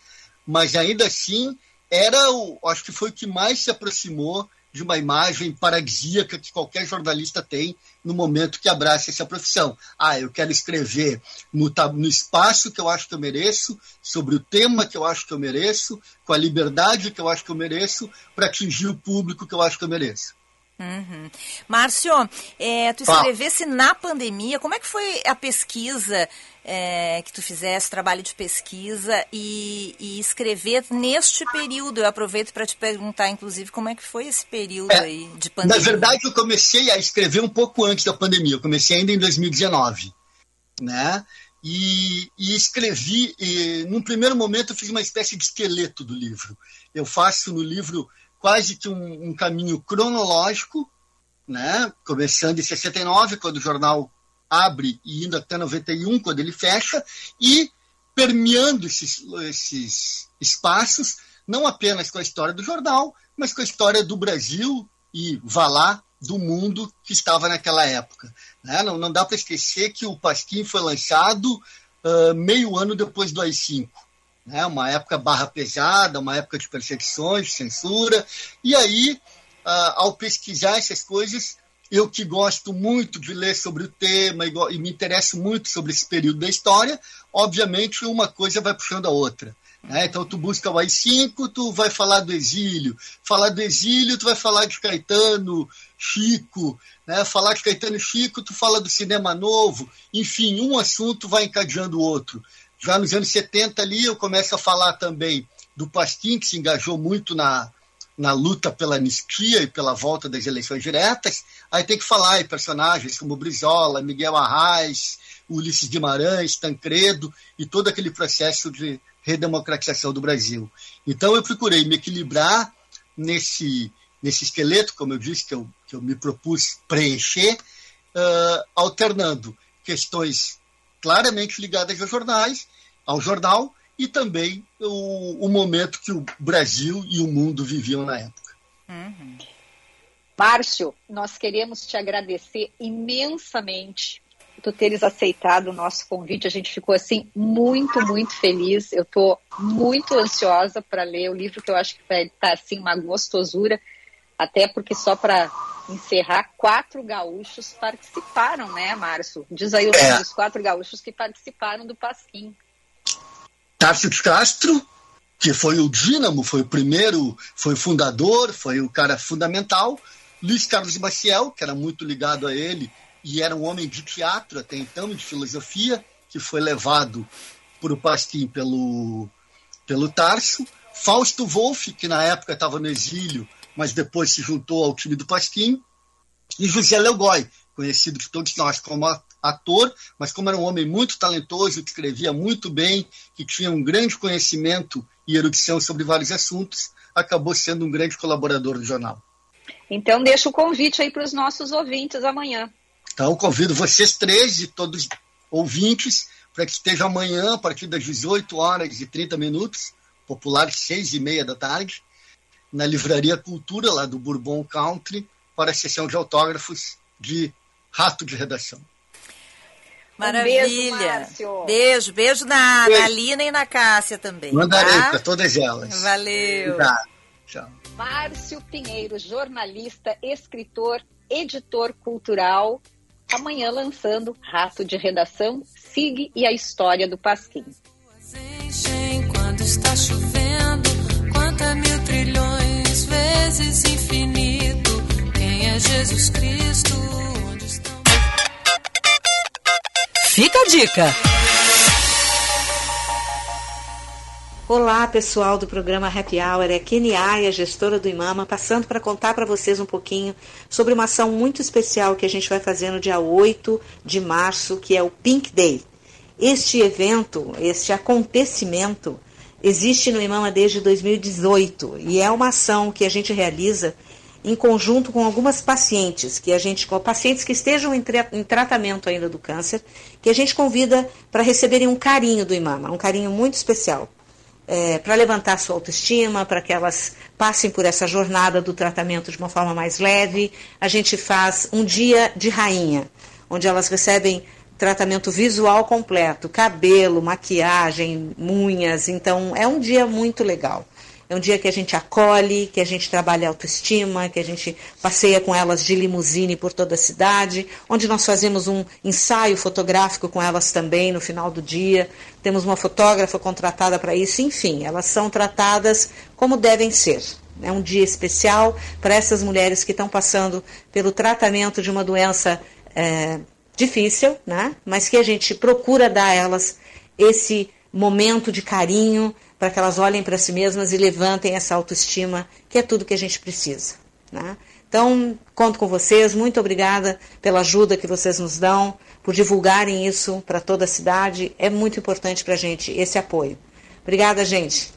mas ainda assim... Era o, acho que foi o que mais se aproximou de uma imagem paradisíaca que qualquer jornalista tem no momento que abraça essa profissão. Ah, eu quero escrever no, no espaço que eu acho que eu mereço, sobre o tema que eu acho que eu mereço, com a liberdade que eu acho que eu mereço, para atingir o público que eu acho que eu mereço. Uhum. Márcio, é, tu escrevesse ah. na pandemia, como é que foi a pesquisa é, que tu fizesse, trabalho de pesquisa e, e escrever neste período? Eu aproveito para te perguntar, inclusive, como é que foi esse período é, aí de pandemia? Na verdade, eu comecei a escrever um pouco antes da pandemia, eu comecei ainda em dois mil e dezenove, né? E, e escrevi, e, num primeiro momento eu fiz uma espécie de esqueleto do livro. Eu faço no livro quase que um, um caminho cronológico, né? Começando em sessenta e nove, quando o jornal abre, e indo até noventa e um, quando ele fecha, e permeando esses, esses espaços, não apenas com a história do jornal, mas com a história do Brasil e, vá lá, do mundo que estava naquela época. Né? Não, não dá para esquecer que o Pasquim foi lançado uh, meio ano depois do A I cinco. Né, uma época barra pesada, uma época de perseguições, censura. E aí, ah, ao pesquisar essas coisas, eu que gosto muito de ler sobre o tema e, e me interesso muito sobre esse período da história, obviamente uma coisa vai puxando a outra. Né? Então, tu busca o A I cinco, tu vai falar do exílio. Falar do exílio, tu vai falar de Caetano, Chico. Né? Falar de Caetano e Chico, tu fala do cinema novo. Enfim, um assunto vai encadeando o outro. Já nos anos setenta, ali, eu começo a falar também do Pasquim, que se engajou muito na, na luta pela anistia e pela volta das eleições diretas. Aí tem que falar em personagens como Brizola, Miguel Arraes, Ulisses Guimarães, Tancredo e todo aquele processo de redemocratização do Brasil. Então, eu procurei me equilibrar nesse, nesse esqueleto, como eu disse, que eu, que eu me propus preencher, uh, alternando questões claramente ligadas aos jornais, ao jornal e também o, o momento que o Brasil e o mundo viviam na época. Uhum. Márcio, nós queremos te agradecer imensamente por teres aceitado o nosso convite. A gente ficou assim muito, muito feliz. Eu estou muito ansiosa para ler o livro, que eu acho que vai estar assim uma gostosura, até porque só para encerrar, quatro gaúchos participaram, né, Márcio? Diz aí os é. quatro gaúchos que participaram do Pasquim. Tarso de Castro, que foi o dínamo, foi o primeiro, foi o fundador, foi o cara fundamental. Luiz Carlos de Maciel, que era muito ligado a ele, e era um homem de teatro até então, de filosofia, que foi levado para o Pasquim pelo, pelo Tarso. Fausto Wolff, que na época estava no exílio, mas depois se juntou ao time do Pasquim, e José Leogói, conhecido de todos nós como ator, mas como era um homem muito talentoso, que escrevia muito bem, que tinha um grande conhecimento e erudição sobre vários assuntos, acabou sendo um grande colaborador do jornal. Então, deixa o convite aí para os nossos ouvintes amanhã. Então, convido vocês três e todos os ouvintes para que estejam amanhã, a partir das dezoito horas e trinta minutos, popular seis e meia da tarde, na Livraria Cultura, lá do Bourbon Country, para a sessão de autógrafos de Rato de Redação. Maravilha. Um beijo, Márcio. Beijo, beijo na, beijo na Lina e na Cássia também. Mandarei tá? para todas elas. Valeu. Tá. Tchau. Márcio Pinheiro, jornalista, escritor, editor cultural, amanhã lançando Rato de Redação, Sigue e a História do Pasquim. Quando está chovendo, quanta mil trilhões vezes infinito, quem é Jesus Cristo? Onde estão... Fica a dica! Olá, pessoal do programa Happy Hour, é Kenny Aia, gestora do Imama, passando para contar para vocês um pouquinho sobre uma ação muito especial que a gente vai fazer no dia oito de março, que é o Pink Day. Este evento, este acontecimento, existe no Imama desde dois mil e dezoito e é uma ação que a gente realiza em conjunto com algumas pacientes, que a gente, com pacientes que estejam em, tra- em tratamento ainda do câncer, que a gente convida para receberem um carinho do Imama, um carinho muito especial. É, para levantar sua autoestima, para que elas passem por essa jornada do tratamento de uma forma mais leve. A gente faz um dia de rainha, onde elas recebem tratamento visual completo, cabelo, maquiagem, unhas. Então, é um dia muito legal. É um dia que a gente acolhe, que a gente trabalha a autoestima, que a gente passeia com elas de limusine por toda a cidade, onde nós fazemos um ensaio fotográfico com elas também no final do dia. Temos uma fotógrafa contratada para isso. Enfim, elas são tratadas como devem ser, é um dia especial para essas mulheres que estão passando pelo tratamento de uma doença é, difícil, né? Mas que a gente procura dar a elas esse momento de carinho para que elas olhem para si mesmas e levantem essa autoestima, que é tudo que a gente precisa, né? Então, conto com vocês, muito obrigada pela ajuda que vocês nos dão, por divulgarem isso para toda a cidade, é muito importante para a gente esse apoio. Obrigada, gente.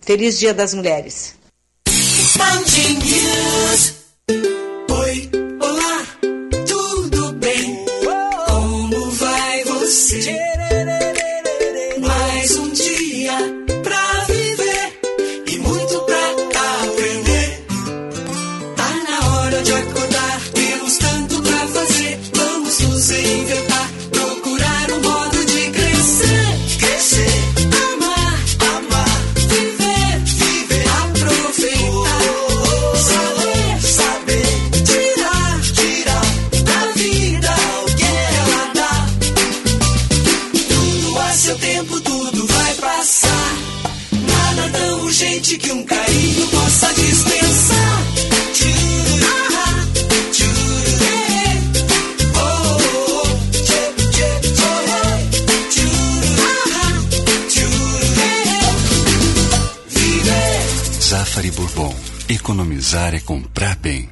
Feliz Dia das Mulheres. Oi, olá, tudo bem? Como vai você? Mais um dia pra viver e muito pra aprender. Tá na hora de acordar, temos tanto pra fazer. Vamos nos inventar, procurar um modo de crescer, crescer. Gente que um carinho possa dispensar. Zafari Bourbon. Economizar é comprar bem.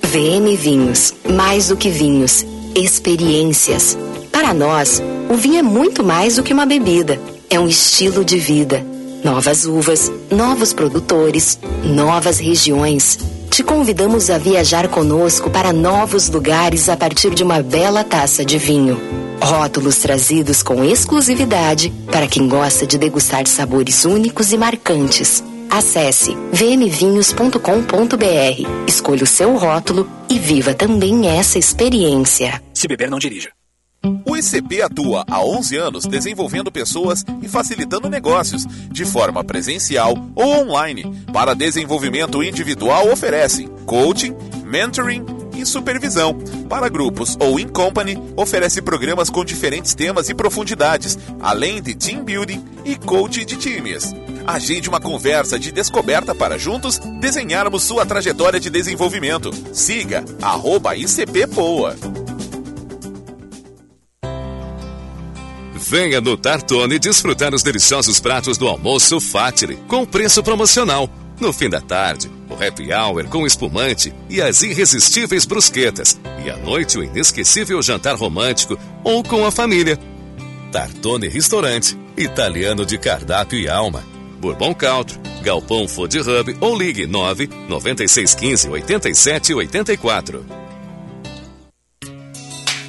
V M Vinhos. Mais do que vinhos. Experiências. Para nós, o vinho é muito mais do que uma bebida. É um estilo de vida. Novas uvas, novos produtores, novas regiões. Te convidamos a viajar conosco para novos lugares a partir de uma bela taça de vinho. Rótulos trazidos com exclusividade para quem gosta de degustar sabores únicos e marcantes. Acesse v m vinhos ponto com ponto b r, escolha o seu rótulo e viva também essa experiência. Se beber, não dirija. O I C P atua há onze anos desenvolvendo pessoas e facilitando negócios, de forma presencial ou online. Para desenvolvimento individual, oferece coaching, mentoring e supervisão. Para grupos ou in company, oferece programas com diferentes temas e profundidades, além de team building e coaching de times. Agende uma conversa de descoberta para juntos desenharmos sua trajetória de desenvolvimento. Siga arroba I C P P O A. Venha no Tartone desfrutar os deliciosos pratos do almoço Fatile, com preço promocional. No fim da tarde, o happy hour com espumante e as irresistíveis brusquetas. E à noite, o inesquecível jantar romântico ou com a família. Tartone Restaurante, italiano de cardápio e alma. Bourbon Country, Galpão Food Hub ou ligue nove nove seis um cinco oito sete oito quatro.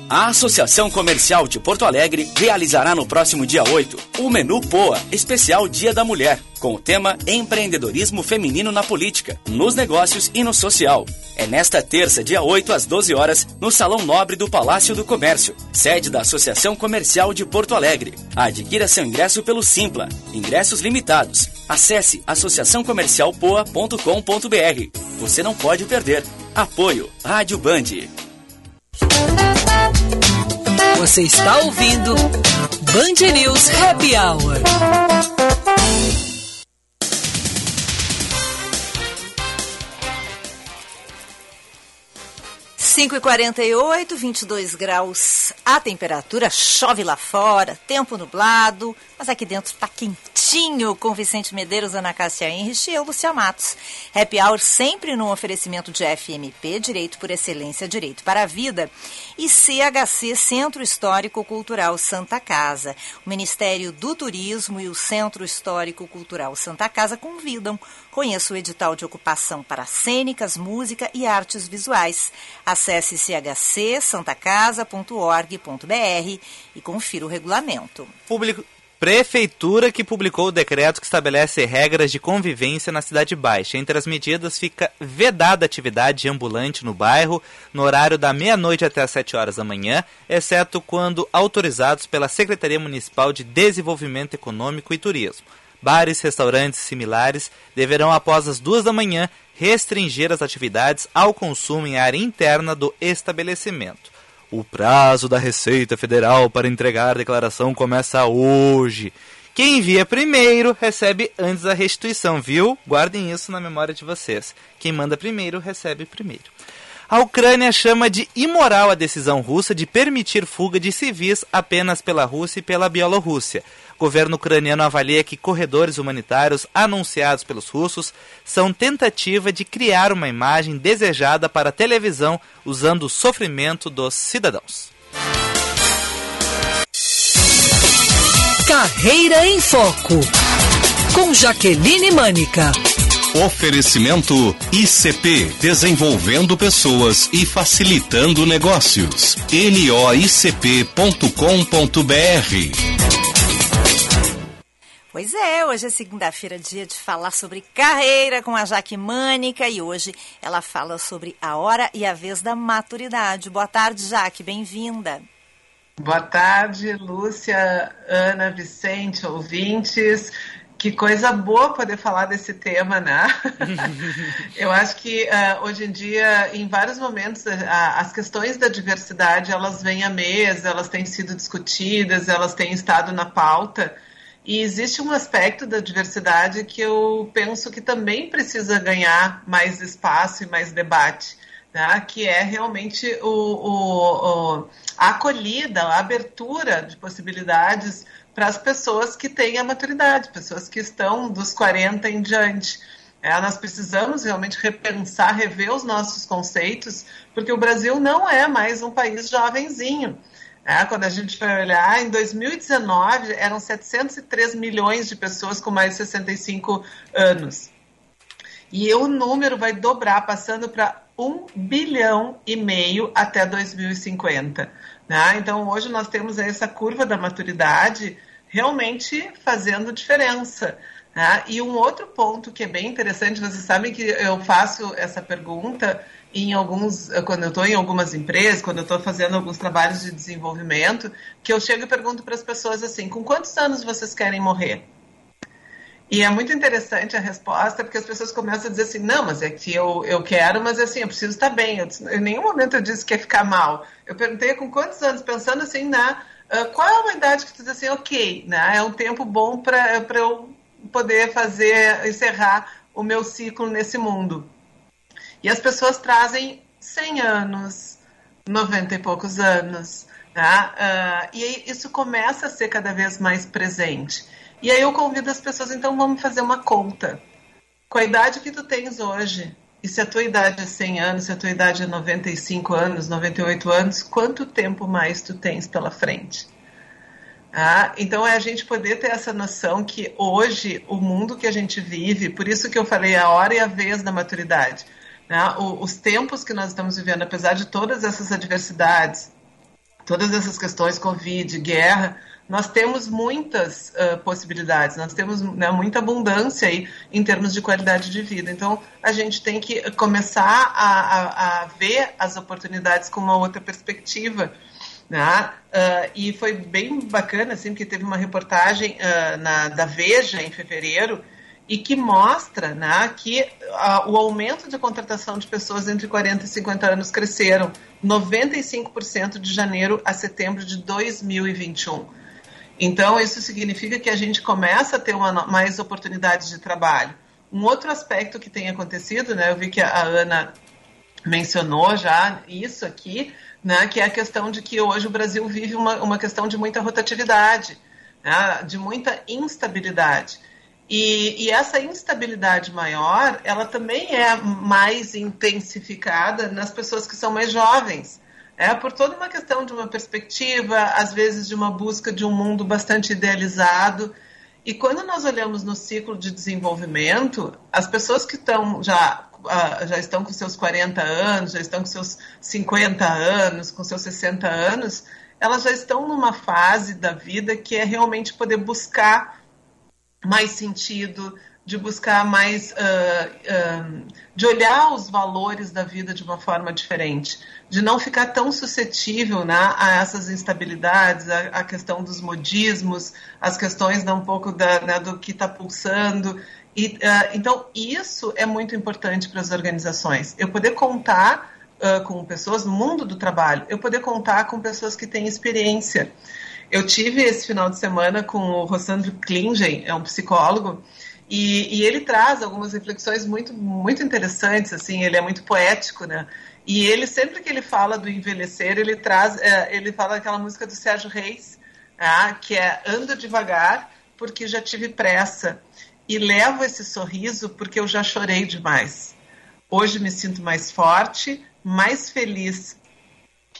A Associação Comercial de Porto Alegre realizará no próximo dia oito o Menu P O A, especial Dia da Mulher, com o tema Empreendedorismo Feminino na Política, nos Negócios e no Social. É nesta terça, dia oito, às doze horas, no Salão Nobre do Palácio do Comércio, sede da Associação Comercial de Porto Alegre. Adquira seu ingresso pelo Simpla, ingressos limitados. Acesse associação comercial poa ponto com ponto b r. Você não pode perder. Apoio Rádio Band. Você está ouvindo Band News Happy Hour. cinco e quarenta e oito, vinte e dois graus a temperatura, chove lá fora, tempo nublado, mas aqui dentro está quentinho com Vicente Medeiros, Ana Cássia Hennrich e eu, Lúcia Mattos. Happy Hour sempre num oferecimento de F M P, Direito por Excelência, Direito para a Vida, e C H C, Centro Histórico Cultural Santa Casa. O Ministério do Turismo e o Centro Histórico Cultural Santa Casa convidam. Conheça o edital de ocupação para cênicas, música e artes visuais. Acesse c h c santa casa ponto org ponto b r e confira o regulamento. Public... Prefeitura que publicou o decreto que estabelece regras de convivência na Cidade Baixa. Entre as medidas fica vedada a atividade ambulante no bairro, no horário da meia-noite até as sete horas da manhã, exceto quando autorizados pela Secretaria Municipal de Desenvolvimento Econômico e Turismo. Bares, restaurantes similares deverão, após as duas da manhã, restringir as atividades ao consumo em área interna do estabelecimento. O prazo da Receita Federal para entregar a declaração começa hoje Quem envia primeiro recebe antes da restituição, viu? Guardem isso na memória de vocês. Quem manda primeiro recebe primeiro. A Ucrânia chama de imoral a decisão russa de permitir fuga de civis apenas pela Rússia e pela Bielorrússia. O governo ucraniano avalia que corredores humanitários anunciados pelos russos são tentativa de criar uma imagem desejada para a televisão usando o sofrimento dos cidadãos. Carreira em Foco, com Jaqueline Mânica. Oferecimento I C P, desenvolvendo pessoas e facilitando negócios. N O I C P ponto com ponto B R. Pois é, hoje é segunda-feira, dia de falar sobre carreira com a Jaque Mânica, e hoje ela fala sobre a hora e a vez da maturidade. Boa tarde, Jaque, bem-vinda. Boa tarde, Lúcia, Ana, Vicente, ouvintes. Que coisa boa poder falar desse tema, né? Eu acho que uh, hoje em dia, em vários momentos, a, as questões da diversidade, elas vêm à mesa, elas têm sido discutidas, elas têm estado na pauta. E existe um aspecto da diversidade que eu penso que também precisa ganhar mais espaço e mais debate, né? Que é realmente o, o, o, a acolhida, a abertura de possibilidades para as pessoas que têm a maturidade, pessoas que estão dos quarenta em diante. É, nós precisamos realmente repensar, rever os nossos conceitos, porque o Brasil não é mais um país jovenzinho. É, quando a gente vai olhar, em dois mil e dezenove eram setecentos e três milhões de pessoas com mais de sessenta e cinco anos. E o número vai dobrar, passando para um bilhão e meio até dois mil e cinquenta. Né? Então, hoje nós temos essa curva da maturidade realmente fazendo diferença. Né? E um outro ponto que é bem interessante, vocês sabem que eu faço essa pergunta em alguns, quando eu estou em algumas empresas, quando eu estou fazendo alguns trabalhos de desenvolvimento, que eu chego e pergunto para as pessoas assim: com quantos anos vocês querem morrer? E é muito interessante a resposta, porque as pessoas começam a dizer assim: não, mas é que eu, eu quero, mas assim, eu preciso estar bem. Eu, em nenhum momento eu disse que ia ficar mal. Eu perguntei com quantos anos, pensando assim, na, uh, qual é uma idade que tu diz assim, ok, né, é um tempo bom para para eu poder fazer, encerrar o meu ciclo nesse mundo. E as pessoas trazem cem anos, noventa e poucos anos, né, uh, e isso começa a ser cada vez mais presente. E aí eu convido as pessoas, então vamos fazer uma conta. Com a idade que tu tens hoje, e se a tua idade é cem anos, se a tua idade é noventa e cinco anos, noventa e oito anos, quanto tempo mais tu tens pela frente? Ah, então é a gente poder ter essa noção que hoje, o mundo que a gente vive, por isso que eu falei a hora e a vez da maturidade, né? O, os tempos que nós estamos vivendo, apesar de todas essas adversidades, todas essas questões, Covid, guerra, nós temos muitas uh, possibilidades, nós temos, né, muita abundância aí em termos de qualidade de vida. Então, a gente tem que começar a, a, a ver as oportunidades com uma outra perspectiva, né? Uh, e foi bem bacana, assim, porque teve uma reportagem uh, na, da Veja, em fevereiro, e que mostra, né, que uh, o aumento de contratação de pessoas entre quarenta e cinquenta anos cresceram noventa e cinco por cento de janeiro a setembro de dois mil e vinte e um. Então, isso significa que a gente começa a ter uma, mais oportunidades de trabalho. Um outro aspecto que tem acontecido, né, eu vi que a Ana mencionou já isso aqui, né, que é a questão de que hoje o Brasil vive uma, uma questão de muita rotatividade, né, de muita instabilidade. E, e essa instabilidade maior, ela também é mais intensificada nas pessoas que são mais jovens. É por toda uma questão de uma perspectiva, às vezes de uma busca de um mundo bastante idealizado. E quando nós olhamos no ciclo de desenvolvimento, as pessoas que estão já, já estão com seus quarenta anos, já estão com seus cinquenta anos, com seus sessenta anos, elas já estão numa fase da vida que é realmente poder buscar mais sentido, de buscar mais, uh, uh, de olhar os valores da vida de uma forma diferente, de não ficar tão suscetível, né, a essas instabilidades, a, a questão dos modismos, as questões, né, um pouco da, né, do que está pulsando. E, uh, então, isso é muito importante para as organizações. Eu poder contar uh, com pessoas no mundo do trabalho, eu poder contar com pessoas que têm experiência. Eu tive esse final de semana com o Rossandro Klingen, é um psicólogo, e, e ele traz algumas reflexões muito, muito interessantes, assim, ele é muito poético, né? E ele, sempre que ele fala do envelhecer, ele traz, é, ele fala daquela música do Sérgio Reis, ah, que é "Ando devagar porque já tive pressa e levo esse sorriso porque eu já chorei demais. Hoje me sinto mais forte, mais feliz,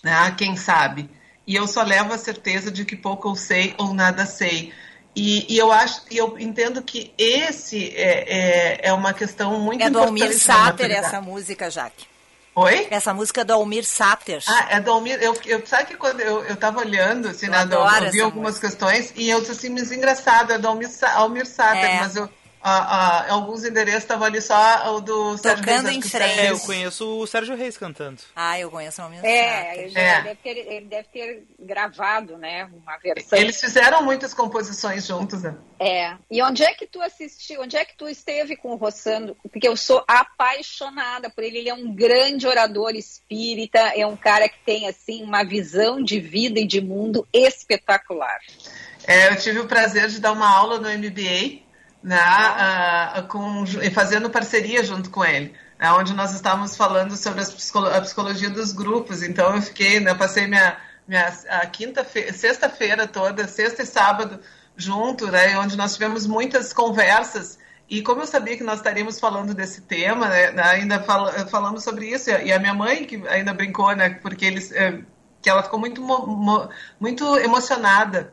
ah, quem sabe? E eu só levo a certeza de que pouco eu sei ou nada sei." E, e eu acho, eu entendo que esse é, é, é uma questão muito importante. É do Almir Sater essa música, Jaque. Oi? Essa música é do Almir Sater. Ah, é do Almir. Eu, eu, sabe que quando eu estava olhando, assim, eu, né, eu vi algumas música. questões, e eu disse assim, mas engraçado, é do Almir, Almir Sater, é. mas eu... Ah, ah, alguns endereços estavam ali só o do Sérgio Tocando Reis, em frente. É, eu conheço o Sérgio Reis cantando. Ah, eu conheço uma música. É, ele, é. Deve ter, ele deve ter gravado, né, uma versão. Eles fizeram muitas composições juntos, né? É. E onde é que tu assistiu, onde é que tu esteve com o Rossandro? Porque eu sou apaixonada por ele, ele é um grande orador espírita, é um cara que tem, assim, uma visão de vida e de mundo espetacular. É, eu tive o prazer de dar uma aula no M B A, Na, ah. uh, com, fazendo parceria junto com ele, né, onde nós estávamos falando sobre as psicolo- a psicologia dos grupos. Então eu fiquei, né, eu passei minha, minha a quinta sexta-feira toda, sexta e sábado junto, né, onde nós tivemos muitas conversas. E como eu sabia que nós estaríamos falando desse tema, né, ainda fal- falamos sobre isso. E a minha mãe que ainda brincou, né, porque eles, é, que ela ficou muito, mo- mo- muito emocionada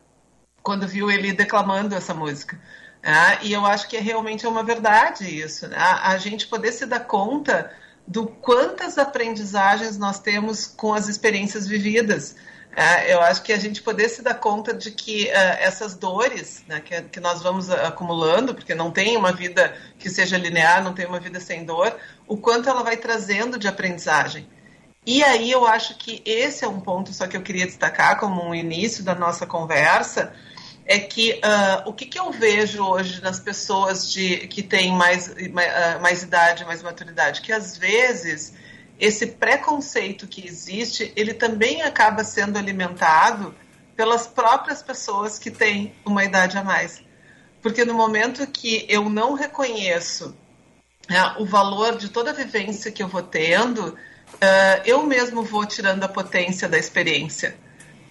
quando viu ele declamando essa música. Ah, e eu acho que realmente é uma verdade isso, né? A gente poder se dar conta do quantas aprendizagens nós temos com as experiências vividas. Ah, eu acho que a gente poder se dar conta de que ah, essas dores, né, que, que nós vamos acumulando, porque não tem uma vida que seja linear, não tem uma vida sem dor, o quanto ela vai trazendo de aprendizagem. E aí eu acho que esse é um ponto só que eu queria destacar como um início da nossa conversa, é que uh, o que, que eu vejo hoje nas pessoas de, que têm mais, mais idade, mais maturidade, que às vezes esse preconceito que existe, ele também acaba sendo alimentado pelas próprias pessoas que têm uma idade a mais. Porque no momento que eu não reconheço, né, o valor de toda a vivência que eu vou tendo, uh, eu mesmo vou tirando a potência da experiência.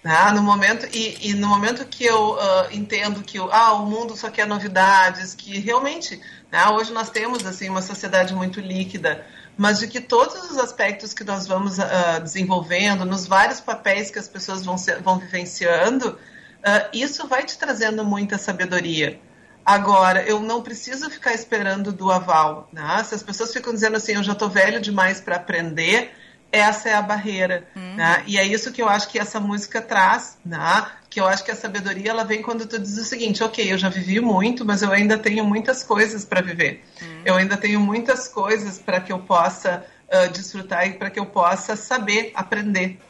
Ah, no momento, e, e no momento que eu uh, entendo que ah, o mundo só quer novidades, que realmente, né, hoje nós temos assim, uma sociedade muito líquida, mas de que todos os aspectos que nós vamos uh, desenvolvendo, nos vários papéis que as pessoas vão, ser, vão vivenciando, uh, isso vai te trazendo muita sabedoria. Agora, eu não preciso ficar esperando do aval, né? Se as pessoas ficam dizendo assim, eu já estou velho demais para aprender... Essa é a barreira, hum. né? E é isso que eu acho que essa música traz, né? Que eu acho que a sabedoria, ela vem quando tu diz o seguinte, ok, eu já vivi muito, mas eu ainda tenho muitas coisas para viver. Hum. Eu ainda tenho muitas coisas para que eu possa uh, desfrutar e para que eu possa saber, aprender.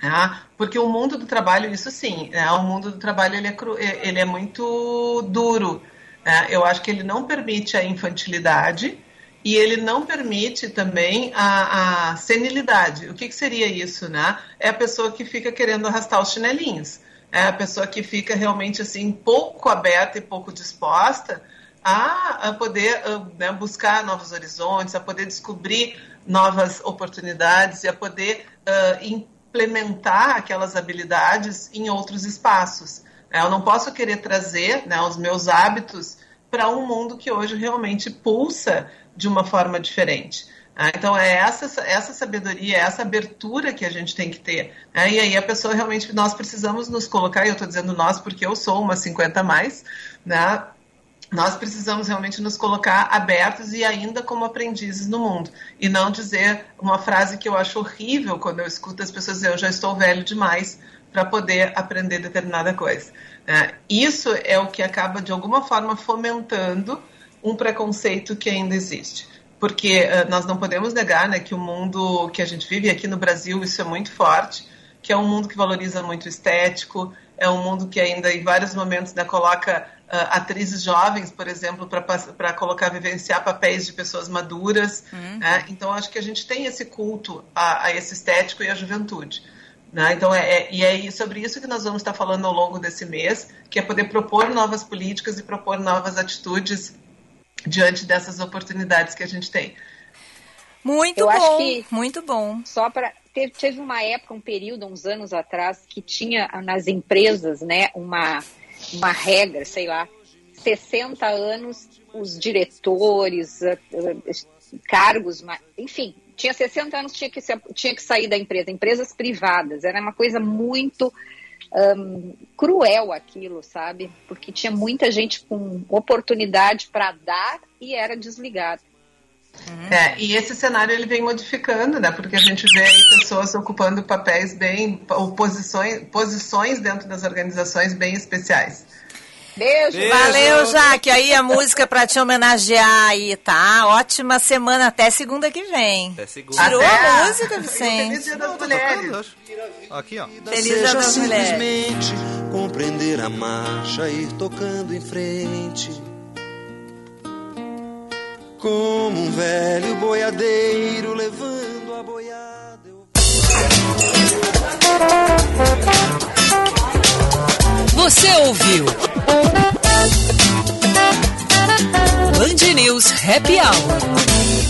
Né? Porque o mundo do trabalho, isso sim, né? O mundo do trabalho ele é, cru, ele é muito duro. Né? Eu acho que ele não permite a infantilidade, e ele não permite também a, a senilidade. O que, que seria isso, né? É a pessoa que fica querendo arrastar os chinelinhos. É a pessoa que fica realmente assim, pouco aberta e pouco disposta a, a poder a, né, buscar novos horizontes, a poder descobrir novas oportunidades e a poder uh, implementar aquelas habilidades em outros espaços. Eu não posso querer trazer, né, os meus hábitos para um mundo que hoje realmente pulsa de uma forma diferente. Então é essa, essa sabedoria, é essa abertura que a gente tem que ter. E aí a pessoa realmente, nós precisamos nos colocar, e eu estou dizendo nós porque eu sou uma cinquenta a mais, né? Nós precisamos realmente nos colocar abertos e ainda como aprendizes no mundo. E não dizer uma frase que eu acho horrível quando eu escuto as pessoas dizer, eu já estou velho demais para poder aprender determinada coisa. Isso é o que acaba, de alguma forma, fomentando um preconceito que ainda existe. Porque uh, nós não podemos negar, né, que o mundo que a gente vive aqui no Brasil, isso é muito forte, que é um mundo que valoriza muito o estético, é um mundo que ainda, em vários momentos, né, coloca uh, atrizes jovens, por exemplo, para colocar, vivenciar papéis de pessoas maduras. Uhum. Né? Então, acho que a gente tem esse culto a, a esse estético e à juventude. Né? Então, é, é, e é sobre isso que nós vamos estar falando ao longo desse mês, que é poder propor novas políticas e propor novas atitudes diante dessas oportunidades que a gente tem. Muito Eu bom, acho que muito bom. Só para teve, teve uma época, um período, uns anos atrás, que tinha nas empresas, né, uma, uma regra, sei lá, sessenta anos, os diretores, cargos, enfim, tinha sessenta anos, tinha que, ser, tinha que sair da empresa, empresas privadas, era uma coisa muito um, cruel aquilo, sabe? Porque tinha muita gente com oportunidade para dar e era desligada. Uhum. É, e esse cenário ele vem modificando, né? Porque a gente vê aí pessoas ocupando papéis bem, ou posições, posições dentro das organizações bem especiais. Beijo. Beijo. Valeu, Jaque. Aí a música pra te homenagear aí, tá? Ótima semana. Até segunda que vem. Até segunda. Tirou até a música, Vicente. Feliz Dia das Não, Mulheres. Aqui, ó. Feliz Dia das Mulheres. Compreender a marcha, ir tocando em frente. Como um velho boiadeiro levando a boiada. Você ouviu Band News Happy Hour.